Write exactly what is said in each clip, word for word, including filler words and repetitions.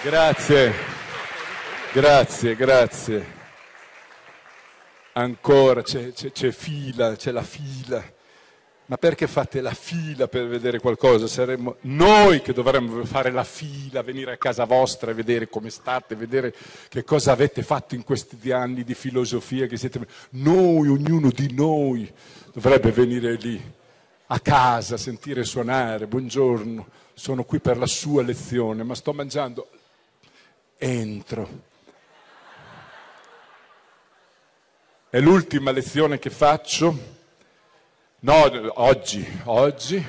Grazie, grazie, grazie. Ancora c'è fila, c'è la fila. Ma perché fate la fila per vedere qualcosa? Saremmo noi che dovremmo fare la fila, venire a casa vostra e vedere come state, vedere che cosa avete fatto in questi anni di filosofia che siete. Noi, ognuno di noi dovrebbe venire lì, a casa, sentire suonare, buongiorno, sono qui per la sua lezione, ma sto mangiando, entro. È l'ultima lezione che faccio. No, oggi, oggi.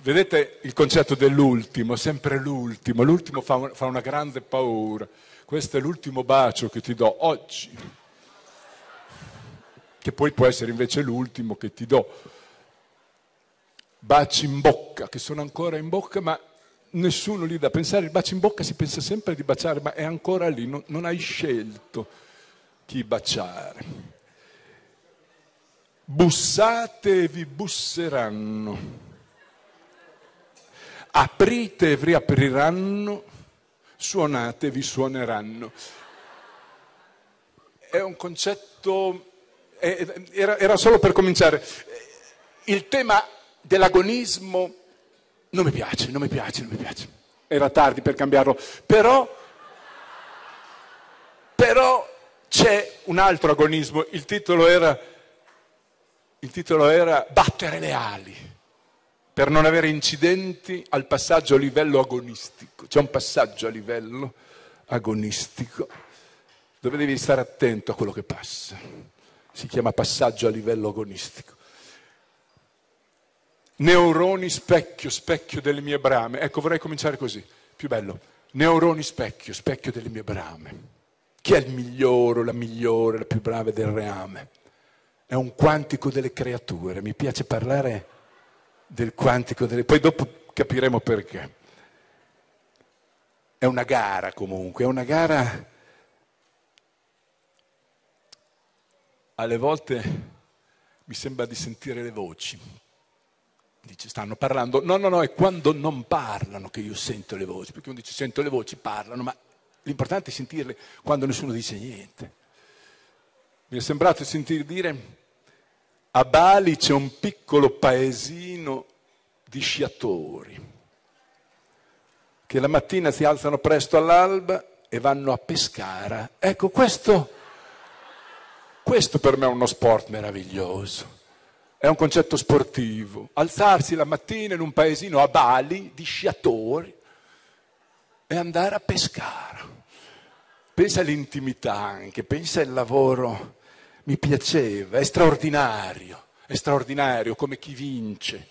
Vedete il concetto dell'ultimo, sempre l'ultimo. L'ultimo fa, un, fa una grande paura. Questo è l'ultimo bacio che ti do oggi. Che poi può essere invece l'ultimo che ti do. Baci in bocca, che sono ancora in bocca, ma nessuno lì da pensare. Il bacio in bocca si pensa sempre di baciare, ma è ancora lì, non, non hai scelto chi baciare. Bussate e vi busseranno, aprite e vi apriranno, suonate e vi suoneranno. È un concetto, era, era solo per cominciare. Il tema dell'agonismo non mi piace, non mi piace, non mi piace. Era tardi per cambiarlo, però, però c'è un altro agonismo, il titolo era... Il titolo era Battere le ali, per non avere incidenti al passaggio a livello agonistico. C'è un passaggio a livello agonistico dove devi stare attento a quello che passa. Si chiama passaggio a livello agonistico. Neuroni specchio, specchio delle mie brame. Ecco, vorrei cominciare così, più bello. Neuroni specchio, specchio delle mie brame. Chi è il migliore, la migliore, la più brava del reame? È un quantico delle creature, mi piace parlare del quantico delle... Poi dopo capiremo perché. È una gara comunque, è una gara... Alle volte mi sembra di sentire le voci. Dice, stanno parlando... No, no, no, è quando non parlano che io sento le voci, perché uno dice sento le voci, parlano, ma l'importante è sentirle quando nessuno dice niente. Mi è sembrato sentire dire... A Bali c'è un piccolo paesino di sciatori che la mattina si alzano presto all'alba e vanno a pescare. Ecco, questo, questo per me è uno sport meraviglioso. È un concetto sportivo. Alzarsi la mattina in un paesino a Bali di sciatori e andare a pescare. Pensa all'intimità anche, pensa al lavoro... Mi piaceva, è straordinario, è straordinario come chi vince,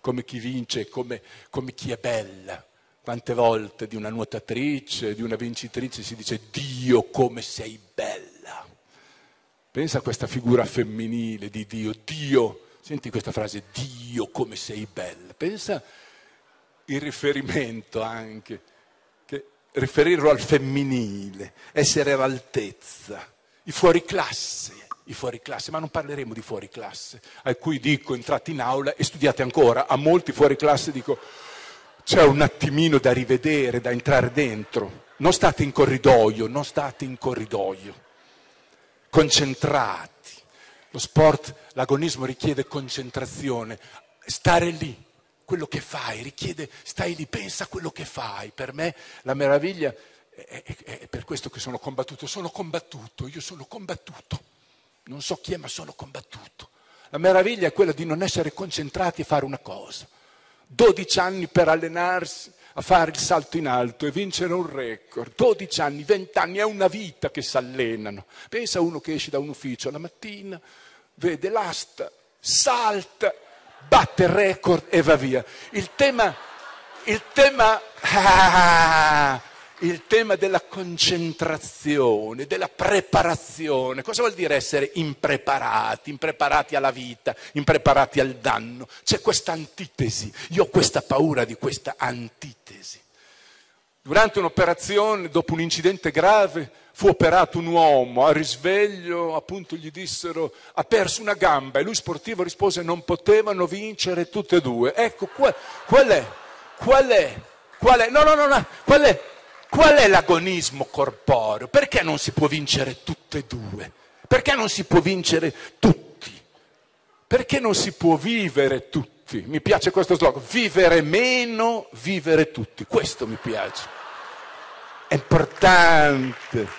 come chi vince, come, come chi è bella. Quante volte di una nuotatrice, di una vincitrice si dice Dio come sei bella. Pensa a questa figura femminile di Dio, Dio, senti questa frase, Dio come sei bella. Pensa il riferimento anche, che riferirlo al femminile, essere all'altezza, i fuoriclasse. I fuoriclasse, ma non parleremo di fuoriclasse, a cui dico entrate in aula e studiate ancora. A molti fuoriclasse dico c'è un attimino da rivedere, da entrare dentro. Non state in corridoio, non state in corridoio. Concentrati. Lo sport, l'agonismo richiede concentrazione, stare lì. Quello che fai richiede, stai lì, pensa a quello che fai. Per me la meraviglia è, è, è per questo che sono combattuto. Sono combattuto, io sono combattuto. Non so chi è, ma sono combattuto. La meraviglia è quella di non essere concentrati a fare una cosa. dodici anni per allenarsi a fare il salto in alto e vincere un record. dodici anni, venti anni, è una vita che si allenano. Pensa a uno che esce da un ufficio la mattina, vede l'asta, salta, batte il record e va via. Il tema, il tema, ah, il tema della concentrazione, della preparazione. Cosa vuol dire essere impreparati, impreparati alla vita, impreparati al danno? C'è questa antitesi, io ho questa paura di questa antitesi. Durante un'operazione, dopo un incidente grave, fu operato un uomo, a risveglio appunto gli dissero ha perso una gamba e lui sportivo rispose non potevano vincere tutte e due. Ecco, qual, qual è? Qual è? Qual è? No, no, no, no. Qual è? Qual è l'agonismo corporeo? Perché non si può vincere tutte e due? Perché non si può vincere tutti? Perché non si può vivere tutti? Mi piace questo slogan, vivere meno, vivere tutti. Questo mi piace. È importante.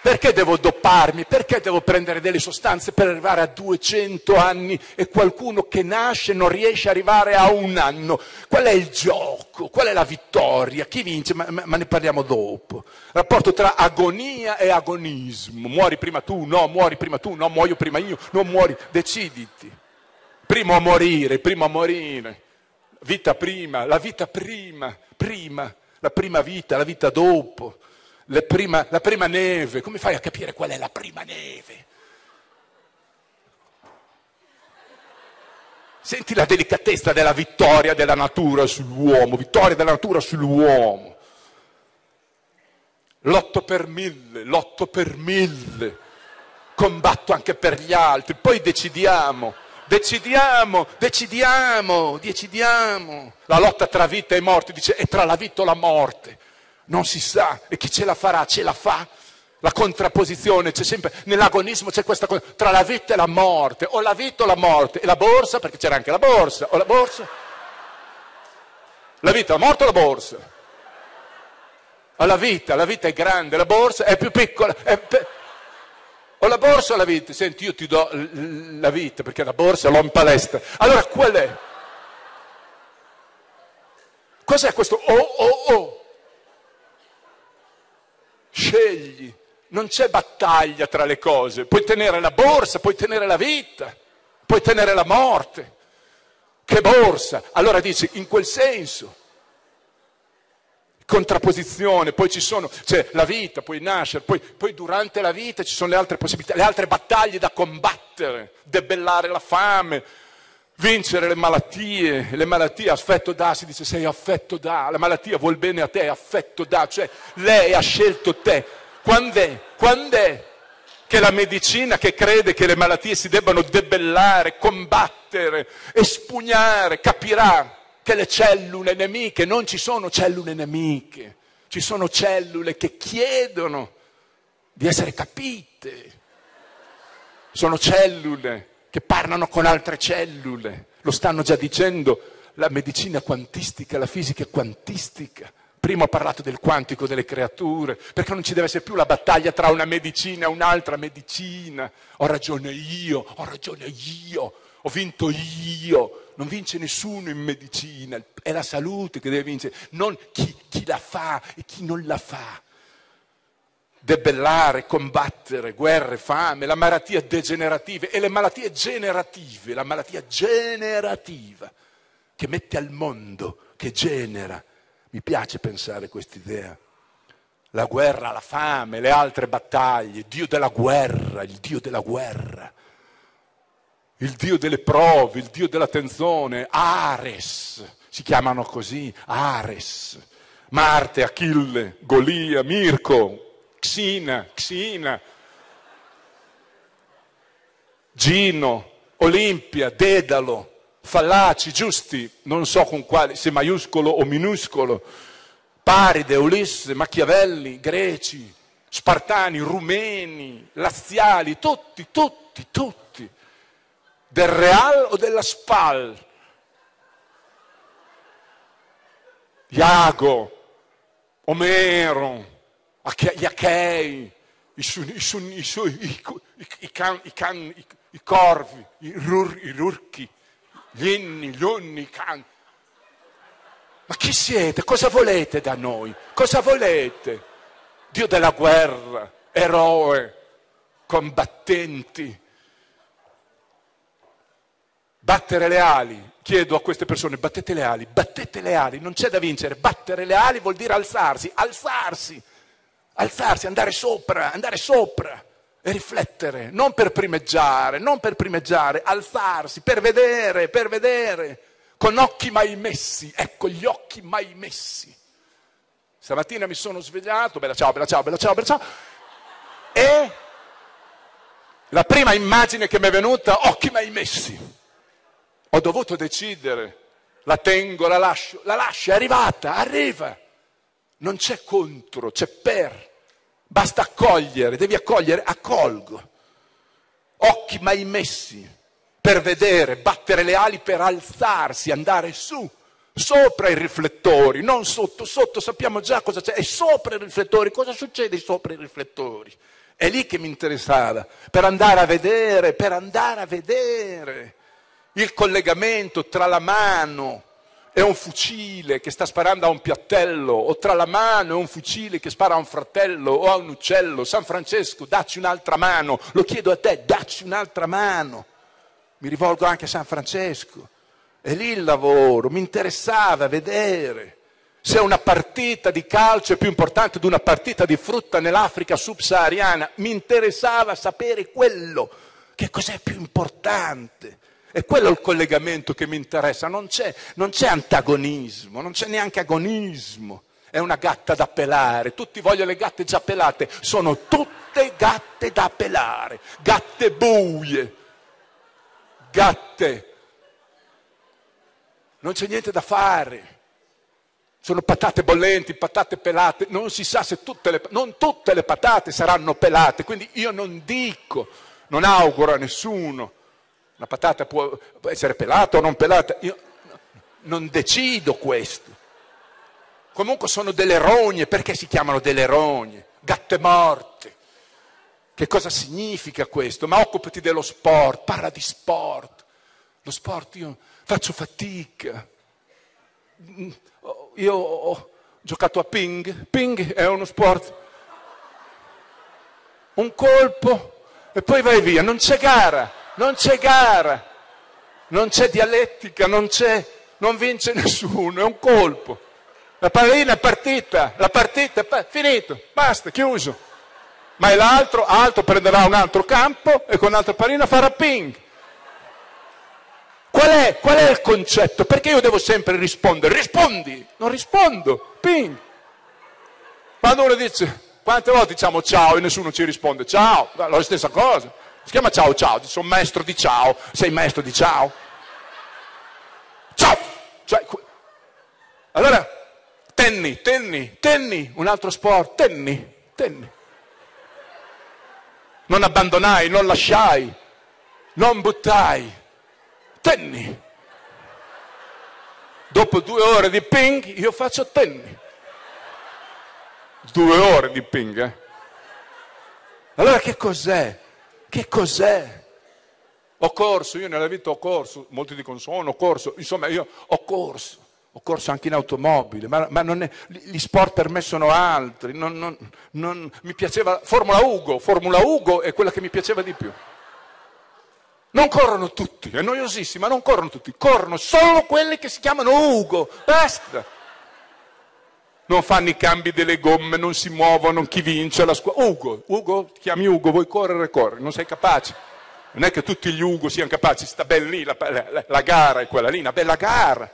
Perché devo doparmi? Perché devo prendere delle sostanze per arrivare a duecento anni e qualcuno che nasce non riesce a arrivare a un anno? Qual è il gioco? Qual è la vittoria? Chi vince? Ma, ma, ma ne parliamo dopo. Rapporto tra agonia e agonismo. Muori prima tu, no, muori prima tu, no, muoio prima io, non muori, deciditi. Primo a morire, primo a morire. Vita prima, la vita prima, prima, la prima vita, la vita dopo. La prima, la prima neve, come fai a capire qual è la prima neve? Senti la delicatezza della vittoria della natura sull'uomo, vittoria della natura sull'uomo. Lotto per mille, lotto per mille, combatto anche per gli altri, poi decidiamo, decidiamo, decidiamo, decidiamo. La lotta tra vita e morte, dice, è tra la vita o la morte. Non si sa, e chi ce la farà, ce la fa. La contrapposizione c'è sempre, nell'agonismo c'è questa cosa, tra la vita e la morte, o la vita o la morte, e la borsa, perché c'era anche la borsa, o la borsa. La vita, la morte o la borsa? O la vita, la vita è grande, la borsa è più piccola. È pe... O la borsa o la vita? Senti, io ti do la vita, perché la borsa l'ho in palestra. Allora, qual è? Cos'è questo oh oh oh? Scegli, non c'è battaglia tra le cose, puoi tenere la borsa, puoi tenere la vita, puoi tenere la morte. Che borsa? Allora dici, in quel senso, contrapposizione, poi ci sono, cioè la vita, puoi nascere, poi, poi durante la vita ci sono le altre possibilità, le altre battaglie da combattere, debellare la fame, vincere le malattie, le malattie, affetto da, si dice sei affetto da, la malattia vuol bene a te, affetto da, cioè lei ha scelto te. Quand'è, quand'è che la medicina che crede che le malattie si debbano debellare, combattere, espugnare, capirà che le cellule nemiche, non ci sono cellule nemiche, ci sono cellule che chiedono di essere capite, sono cellule che parlano con altre cellule, lo stanno già dicendo la medicina quantistica, la fisica quantistica. Prima ho parlato del quantico delle creature, perché non ci deve essere più la battaglia tra una medicina e un'altra medicina. Ho ragione io, ho ragione io, ho vinto io. Non vince nessuno in medicina, è la salute che deve vincere, non chi, chi la fa e chi non la fa. Debellare, combattere, guerre, fame, la malattia degenerativa e le malattie generative, la malattia generativa che mette al mondo, che genera. Mi piace pensare quest'idea. La guerra, la fame, le altre battaglie, il Dio della guerra, il Dio della guerra, il Dio delle prove, il Dio dell'attenzione, Ares, si chiamano così, Ares, Marte, Achille, Golia, Mirko, Xina, Xina, Gino, Olimpia, Dedalo, Fallaci, Giusti, non so con quale, se maiuscolo o minuscolo, Paride, Ulisse, Machiavelli, Greci, Spartani, Rumeni, Laziali, tutti, tutti, tutti, del Real o della Spal, Iago, Omero, gli Achei, i, sun, i, sun, i, su, i, i, can, i, can, i, i corvi, i, rur, i rurchi, gli inni, gli onni, i can. Ma chi siete? Cosa volete da noi? Cosa volete? Dio della guerra, eroe, combattenti. Battere le ali, chiedo a queste persone, battete le ali, battete le ali, non c'è da vincere, battere le ali vuol dire alzarsi, alzarsi. Alzarsi, andare sopra, andare sopra e riflettere, non per primeggiare, non per primeggiare, alzarsi, per vedere, per vedere, con occhi mai messi, ecco gli occhi mai messi. Stamattina mi sono svegliato, bella ciao, bella ciao, bella ciao, bella ciao, e la prima immagine che mi è venuta, occhi mai messi. Ho ho dovuto decidere, la tengo, la lascio, la lascio, è arrivata, arriva. Non c'è contro, c'è per, basta accogliere, devi accogliere, accolgo. Occhi mai messi per vedere, battere le ali per alzarsi, andare su, sopra i riflettori, non sotto, sotto sappiamo già cosa c'è, è sopra i riflettori, cosa succede sopra i riflettori? È lì che mi interessava, per andare a vedere, per andare a vedere il collegamento tra la mano e un fucile che sta sparando a un piattello, o tra la mano e un fucile che spara a un fratello o a un uccello. San Francesco, dacci un'altra mano, lo chiedo a te, dacci un'altra mano. Mi rivolgo anche a San Francesco, è lì il lavoro, mi interessava vedere se una partita di calcio è più importante di una partita di frutta nell'Africa subsahariana. Mi interessava sapere quello, che cos'è più importante. E quello è il collegamento che mi interessa, non c'è, non c'è antagonismo, non c'è neanche agonismo. È una gatta da pelare, tutti vogliono le gatte già pelate, sono tutte gatte da pelare, gatte buie, gatte. Non c'è niente da fare. Sono patate bollenti, patate pelate, non si sa se tutte le, non tutte le patate saranno pelate, quindi io non dico, non auguro a nessuno. La patata può essere pelata o non pelata, io non decido questo. Comunque sono delle rogne, perché si chiamano delle rogne? Gatte morte. Che cosa significa questo? Ma occupati dello sport, parla di sport. Lo sport, io faccio fatica. Io ho giocato a ping, ping è uno sport. Un colpo e poi vai via, non c'è gara. Non c'è gara, non c'è dialettica, non c'è, non vince nessuno, è un colpo. La pallina è partita, la partita è pa- finito, basta, chiuso. Ma l'altro, altro prenderà un altro campo e con un'altra pallina farà ping. Qual è, qual è il concetto? Perché io devo sempre rispondere? Rispondi, non rispondo, ping. Quando uno dice, quante volte diciamo ciao e nessuno ci risponde, ciao, la stessa cosa. Si chiama ciao ciao, sono maestro di ciao, sei maestro di ciao. Ciao! Cioè, allora, tenni, tenni, tenni, un altro sport, tenni, tenni. Non abbandonai, non lasciai, non buttai, tenni. Dopo due ore di ping io faccio tenni. Due ore di ping, eh? Allora che cos'è? Che cos'è? Ho corso, io nella vita ho corso, molti dicono sono, ho corso, insomma io ho corso, ho corso anche in automobile, ma, ma non è, gli sport per me sono altri, non, non, non, mi piaceva Formula Ugo, Formula Ugo è quella che mi piaceva di più. Non corrono tutti, è noiosissima, non corrono tutti, corrono solo quelli che si chiamano Ugo, basta. Non fanno i cambi delle gomme, non si muovono, chi vince la squadra. Ugo, Ugo, ti chiami Ugo, vuoi correre, corri, non sei capace. Non è che tutti gli Ugo siano capaci, sta ben lì, la, la, la gara è quella lì, una bella gara.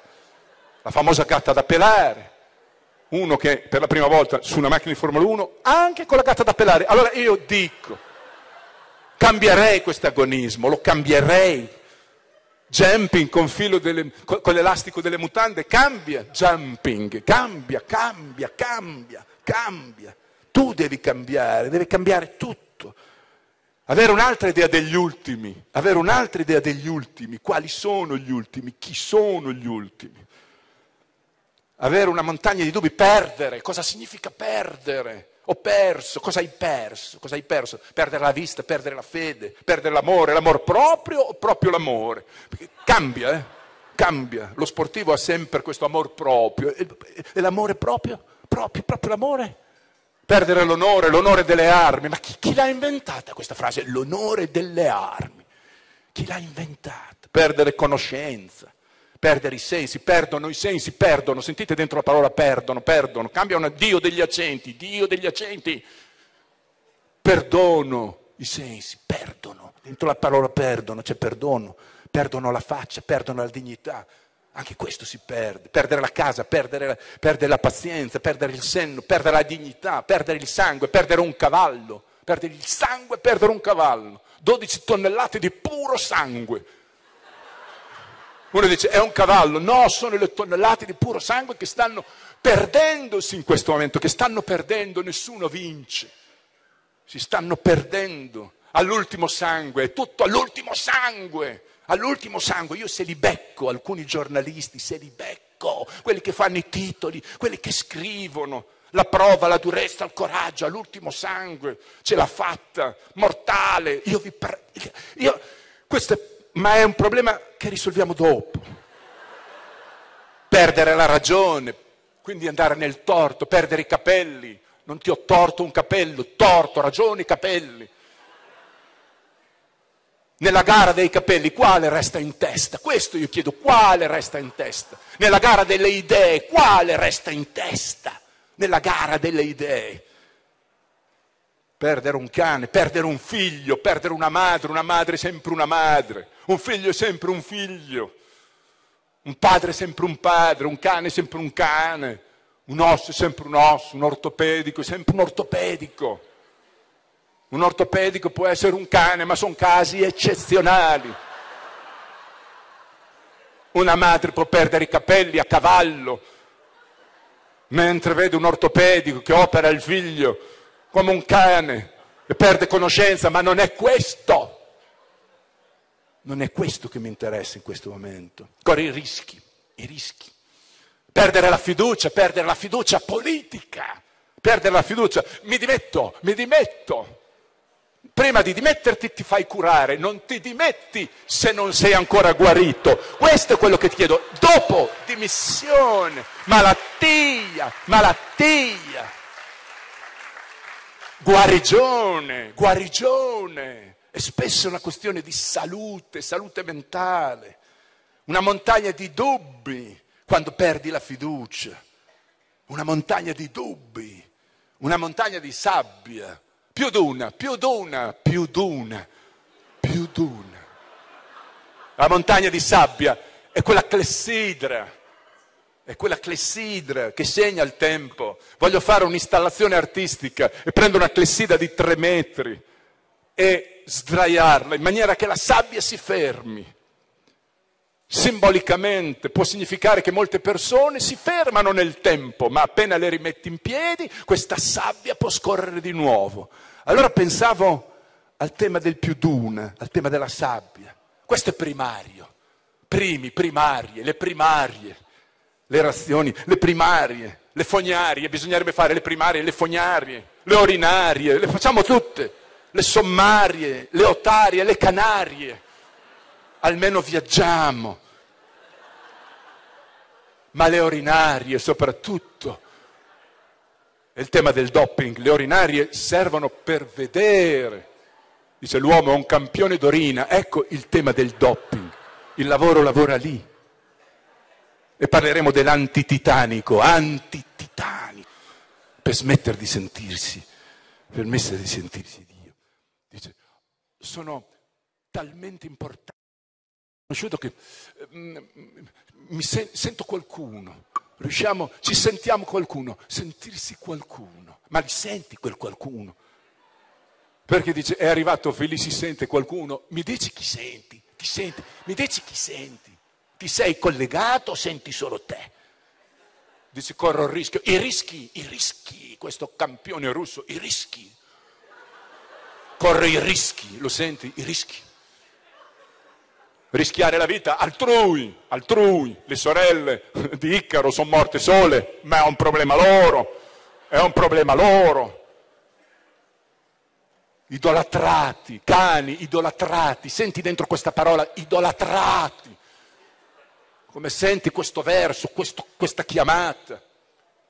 La famosa gatta da pelare. Uno che per la prima volta su una macchina di Formula uno, anche con la gatta da pelare. Allora io dico, cambierei questo agonismo, lo cambierei. Jumping con, filo delle, con l'elastico delle mutande, cambia jumping, cambia, cambia, cambia, cambia. Tu devi cambiare, devi cambiare tutto. Avere un'altra idea degli ultimi, avere un'altra idea degli ultimi, quali sono gli ultimi, chi sono gli ultimi. Avere una montagna di dubbi, perdere, cosa significa perdere? Ho perso, cosa hai perso? Cosa hai perso? Perdere la vista, perdere la fede, perdere l'amore, l'amor proprio o proprio l'amore? Perché cambia, eh? Cambia. Lo sportivo ha sempre questo amor proprio. E l'amore proprio? Proprio, proprio l'amore? Perdere l'onore, l'onore delle armi. Ma chi, chi l'ha inventata questa frase? L'onore delle armi. Chi l'ha inventata? Perdere conoscenza. Perdere i sensi, perdono i sensi, perdono, sentite dentro la parola perdono, perdono, cambiano, Dio degli accenti, Dio degli accenti, perdono i sensi, perdono, dentro la parola perdono c'è perdono, perdono la faccia, perdono la dignità, anche questo si perde, perdere la casa, perdere la, perdere la pazienza, perdere il senno, perdere la dignità, perdere il sangue, perdere un cavallo, perdere il sangue, perdere un cavallo, dodici tonnellate di puro sangue. Uno dice, è un cavallo. No, sono le tonnellate di puro sangue che stanno perdendosi in questo momento, che stanno perdendo, nessuno vince. Si stanno perdendo all'ultimo sangue, è tutto all'ultimo sangue, all'ultimo sangue. Io se li becco, alcuni giornalisti, se li becco, quelli che fanno i titoli, quelli che scrivono, la prova, la durezza, il coraggio, all'ultimo sangue, ce l'ha fatta, mortale. Io vi par- io, questo è, ma è un problema che risolviamo dopo. Perdere la ragione, quindi andare nel torto, perdere i capelli. Non ti ho torto un capello, torto, ragioni, capelli. Nella gara dei capelli, quale resta in testa? Questo io chiedo, quale resta in testa? Nella gara delle idee, quale resta in testa? Nella gara delle idee, perdere un cane, perdere un figlio, perdere una madre, una madre è sempre una madre, un figlio è sempre un figlio, un padre è sempre un padre, un cane è sempre un cane, un osso è sempre un osso, un ortopedico è sempre un ortopedico, un ortopedico può essere un cane, ma sono casi eccezionali. Una madre può perdere i capelli a cavallo, mentre vede un ortopedico che opera il figlio come un cane e perde conoscenza, ma non è questo. Non è questo che mi interessa in questo momento. Ancora i rischi, i rischi. Perdere la fiducia, perdere la fiducia politica, perdere la fiducia. Mi dimetto, mi dimetto. Prima di dimetterti ti fai curare, non ti dimetti se non sei ancora guarito. Questo è quello che ti chiedo. Dopo, dimissione, malattia, malattia, guarigione, guarigione. E spesso è una questione di salute, salute mentale. Una montagna di dubbi quando perdi la fiducia. Una montagna di dubbi, una montagna di sabbia. Più d'una, più d'una, più d'una, più d'una. La montagna di sabbia è quella clessidra, è quella clessidra che segna il tempo. Voglio fare un'installazione artistica e prendo una clessidra di tre metri e sdraiarla in maniera che la sabbia si fermi. Simbolicamente può significare che molte persone si fermano nel tempo, ma appena le rimetti in piedi questa sabbia può scorrere di nuovo. Allora pensavo al tema del più d'una, al tema della sabbia. Questo è primario, primi, primarie, le primarie, le razioni, le primarie, le fognarie, bisognerebbe fare le primarie, le fognarie, le orinarie, le facciamo tutte, le sommarie, le otarie, le canarie, almeno viaggiamo. Ma le orinarie soprattutto, è il tema del doping, le orinarie servono per vedere, dice l'uomo è un campione d'orina, ecco il tema del doping, il lavoro lavora lì. E parleremo dell'antititanico, antititanico, per smettere di sentirsi, per smettere di sentirsi Dio. Dice, sono talmente importanti che mi sen- sento qualcuno, riusciamo, ci sentiamo qualcuno, sentirsi qualcuno, ma li senti quel qualcuno? Perché dice, è arrivato Fili, si sente qualcuno, mi dici chi senti, ti senti, mi dici chi senti, ti sei collegato o senti solo te? Dice, corro il rischio, i rischi, i rischi, questo campione russo, i rischi, corre i rischi, lo senti, i rischi. Rischiare la vita altrui, altrui, le sorelle di Icaro sono morte sole, ma è un problema loro, è un problema loro. Idolatrati, cani, idolatrati, senti dentro questa parola, idolatrati, come senti questo verso, questo, questa chiamata,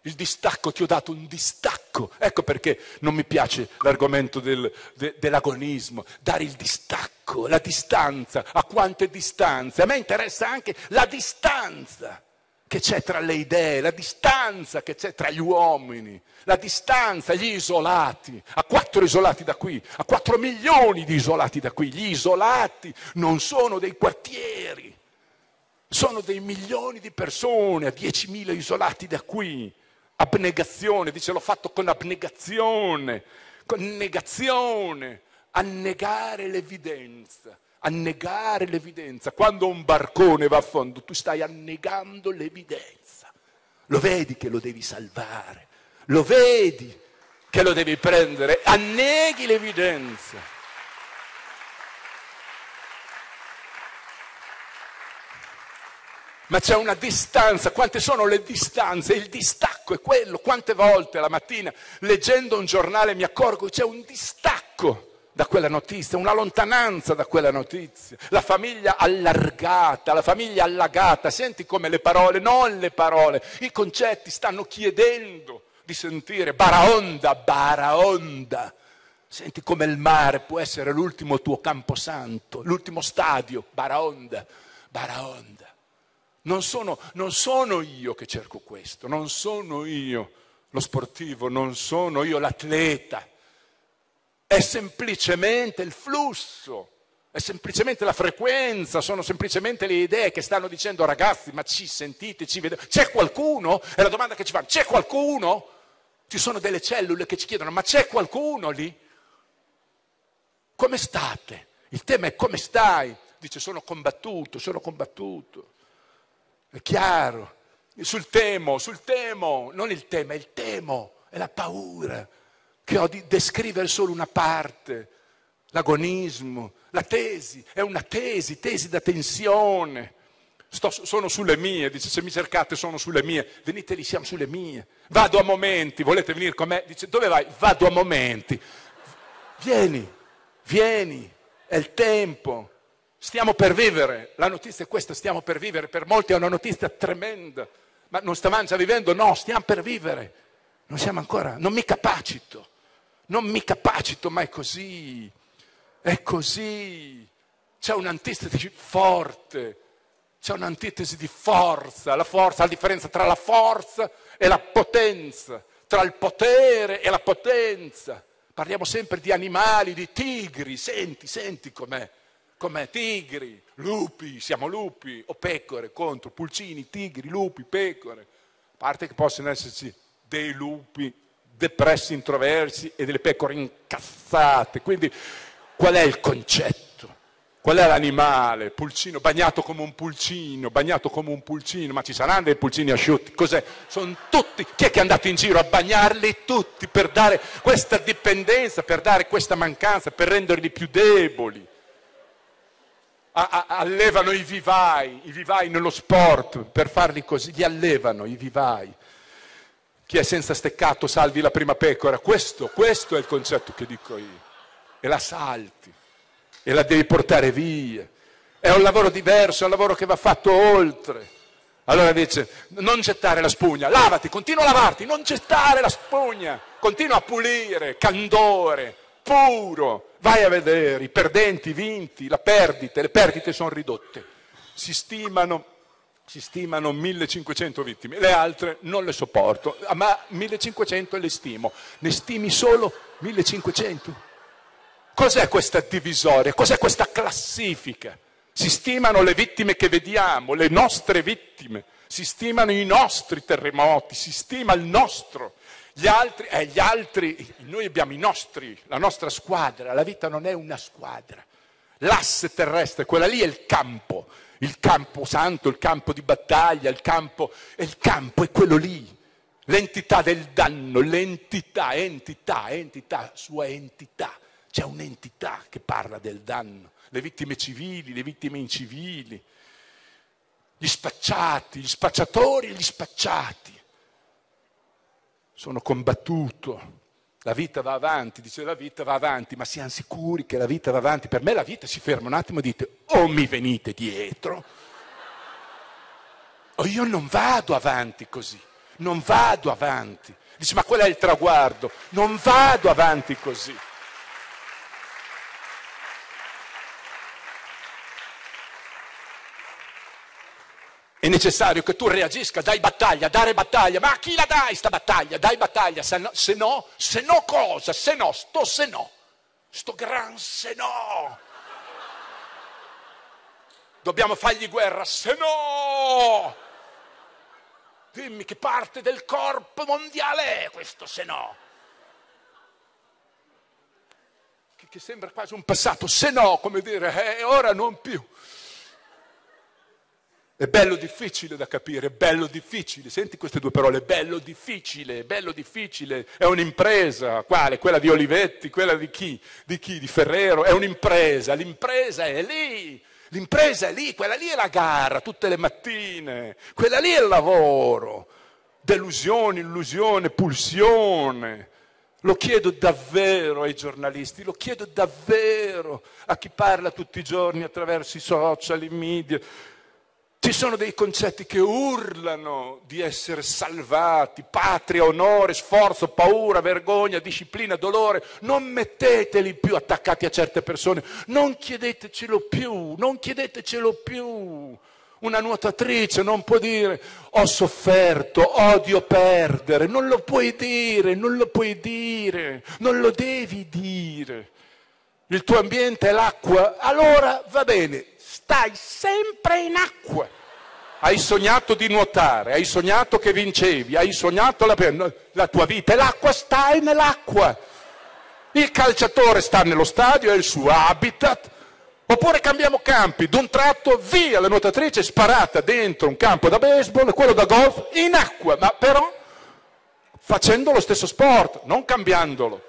il distacco, ti ho dato un distacco, ecco perché non mi piace l'argomento del, de, dell'agonismo, dare il distacco. La distanza, a quante distanze? A me interessa anche la distanza che c'è tra le idee, la distanza che c'è tra gli uomini, la distanza, gli isolati, a quattro isolati da qui, a quattro milioni di isolati da qui. Gli isolati non sono dei quartieri, sono dei milioni di persone, a diecimila isolati da qui. Abnegazione, dice l'ho fatto con abnegazione, con negazione. Annegare l'evidenza, a negare l'evidenza. Quando un barcone va a fondo, tu stai annegando l'evidenza. Lo vedi che lo devi salvare, lo vedi che lo devi prendere, anneghi l'evidenza. Ma c'è una distanza, quante sono le distanze? Il distacco è quello. Quante volte la mattina, leggendo un giornale, mi accorgo che c'è un distacco da quella notizia, una lontananza da quella notizia, la famiglia allargata, la famiglia allagata. Senti come le parole, non le parole, i concetti stanno chiedendo di sentire baraonda, baraonda. Senti come il mare può essere l'ultimo tuo camposanto, l'ultimo stadio, baraonda, baraonda. Non sono, non sono io che cerco questo, non sono io lo sportivo, non sono io l'atleta. È semplicemente il flusso, è semplicemente la frequenza, sono semplicemente le idee che stanno dicendo: ragazzi, ma ci sentite, ci vedete? C'è qualcuno? È la domanda che ci fanno. C'è qualcuno? Ci sono delle cellule che ci chiedono: ma c'è qualcuno lì? Come state? Il tema è: come stai? Dice: sono combattuto, sono combattuto. È chiaro, sul temo, sul temo, non il tema, è il temo, è la paura che ho di descrivere solo una parte, l'agonismo, la tesi, è una tesi, tesi da tensione. Sto, sono sulle mie, dice, se mi cercate sono sulle mie, venite lì, siamo sulle mie. Vado a momenti, volete venire con me? Dice, dove vai? Vado a momenti. Vieni, vieni, è il tempo. Stiamo per vivere, la notizia è questa, stiamo per vivere, per molti è una notizia tremenda, ma non stavamo già vivendo? No, stiamo per vivere, non siamo ancora, non mi capacito, non mi capacito, ma è così, è così, c'è un'antitesi forte, c'è un'antitesi di forza, la forza, la differenza tra la forza e la potenza, tra il potere e la potenza, parliamo sempre di animali, di tigri, senti, senti com'è. Come tigri, lupi, siamo lupi, o pecore contro pulcini, tigri, lupi, pecore. A parte che possono esserci dei lupi depressi, introversi e delle pecore incazzate. Quindi qual è il concetto? Qual è l'animale? Pulcino, bagnato come un pulcino, bagnato come un pulcino. Ma ci saranno dei pulcini asciutti? Cos'è? Sono tutti. Chi è che è andato in giro a bagnarli tutti per dare questa dipendenza, per dare questa mancanza, per renderli più deboli? Allevano i vivai, i vivai nello sport, per farli così, li allevano i vivai. Chi è senza steccato salvi la prima pecora, questo, questo è il concetto che dico io, e la salti, e la devi portare via, è un lavoro diverso, è un lavoro che va fatto oltre. Allora dice, non gettare la spugna, lavati, continua a lavarti, non gettare la spugna, continua a pulire, candore, puro. Vai a vedere, i perdenti, i vinti, la perdita, le perdite sono ridotte. Si stimano, si stimano millecinquecento vittime, le altre non le sopporto, ma millecinquecento le stimo. Ne stimi solo millecinquecento? Cos'è questa divisoria? Cos'è questa classifica? Si stimano le vittime che vediamo, le nostre vittime, si stimano i nostri terremoti, si stima il nostro. Gli altri, eh, gli altri, noi abbiamo i nostri, la nostra squadra, la vita non è una squadra. L'asse terrestre, quella lì è il campo, il campo santo, il campo di battaglia, il campo, e il campo è quello lì. L'entità del danno, l'entità, entità, entità, sua entità. C'è un'entità che parla del danno, le vittime civili, le vittime incivili, gli spacciati, gli spacciatori e gli spacciati. Sono combattuto, la vita va avanti, dice la vita va avanti, ma siamo sicuri che la vita va avanti? Per me la vita si ferma un attimo e dite: o mi venite dietro, o io non vado avanti così, non vado avanti. Dice, ma qual è il traguardo? Non vado avanti così. È necessario che tu reagisca, dai battaglia, dare battaglia. Ma a chi la dai sta battaglia? Dai battaglia, se no, se no, se no cosa? Se no, sto se no, sto gran se no. Dobbiamo fargli guerra, se no. Dimmi che parte del corpo mondiale è questo se no. che sembra quasi un passato, se no, come dire, eh, ora non più. È bello difficile da capire, è bello difficile, senti queste due parole, bello difficile, bello difficile, è un'impresa, quale? Quella di Olivetti, quella di chi? Di chi? Di Ferrero, è un'impresa, l'impresa è lì, l'impresa è lì, quella lì è la gara, tutte le mattine, quella lì è il lavoro, delusione, illusione, pulsione. Lo chiedo davvero ai giornalisti, lo chiedo davvero a chi parla tutti i giorni attraverso i social, i media. Ci sono dei concetti che urlano di essere salvati, patria, onore, sforzo, paura, vergogna, disciplina, dolore. Non metteteli più attaccati a certe persone, non chiedetecelo più, non chiedetecelo più. Una nuotatrice non può dire ho sofferto, odio perdere, non lo puoi dire, non lo puoi dire, non lo devi dire. Il tuo ambiente è l'acqua, allora va bene. Stai sempre in acqua. Hai sognato di nuotare, hai sognato che vincevi, hai sognato la, la tua vita e l'acqua, stai nell'acqua. Il calciatore sta nello stadio, è il suo habitat. Oppure cambiamo campi, d'un tratto via la nuotatrice sparata dentro un campo da baseball, quello da golf, in acqua, ma però facendo lo stesso sport, non cambiandolo.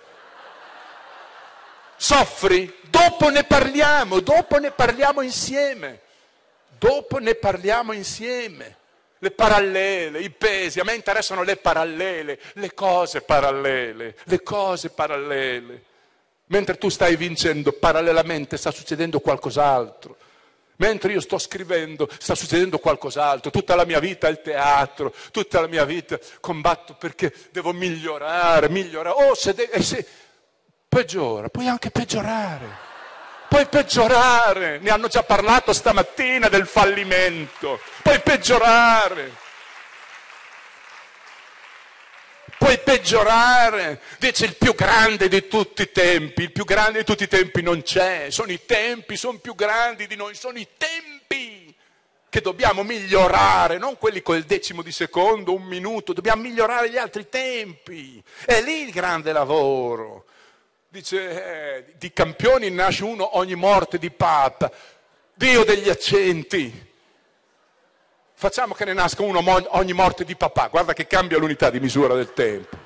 Soffri, dopo ne parliamo, dopo ne parliamo insieme, dopo ne parliamo insieme. Le parallele, i pesi, a me interessano le parallele, le cose parallele, le cose parallele. Mentre tu stai vincendo, parallelamente sta succedendo qualcos'altro. Mentre io sto scrivendo, sta succedendo qualcos'altro. Tutta la mia vita è il teatro, tutta la mia vita combatto perché devo migliorare, migliorare. Oh, se devi... Se... Peggiora, puoi anche peggiorare, puoi peggiorare, ne hanno già parlato stamattina del fallimento, puoi peggiorare, puoi peggiorare, dice il più grande di tutti i tempi, il più grande di tutti i tempi non c'è, sono i tempi, sono più grandi di noi, sono i tempi che dobbiamo migliorare, non quelli col decimo di secondo, un minuto, dobbiamo migliorare gli altri tempi, è lì il grande lavoro. Dice, eh, di campioni nasce uno ogni morte di papa. Dio degli accenti. Facciamo che ne nasca uno ogni morte di papà. Guarda che cambia l'unità di misura del tempo.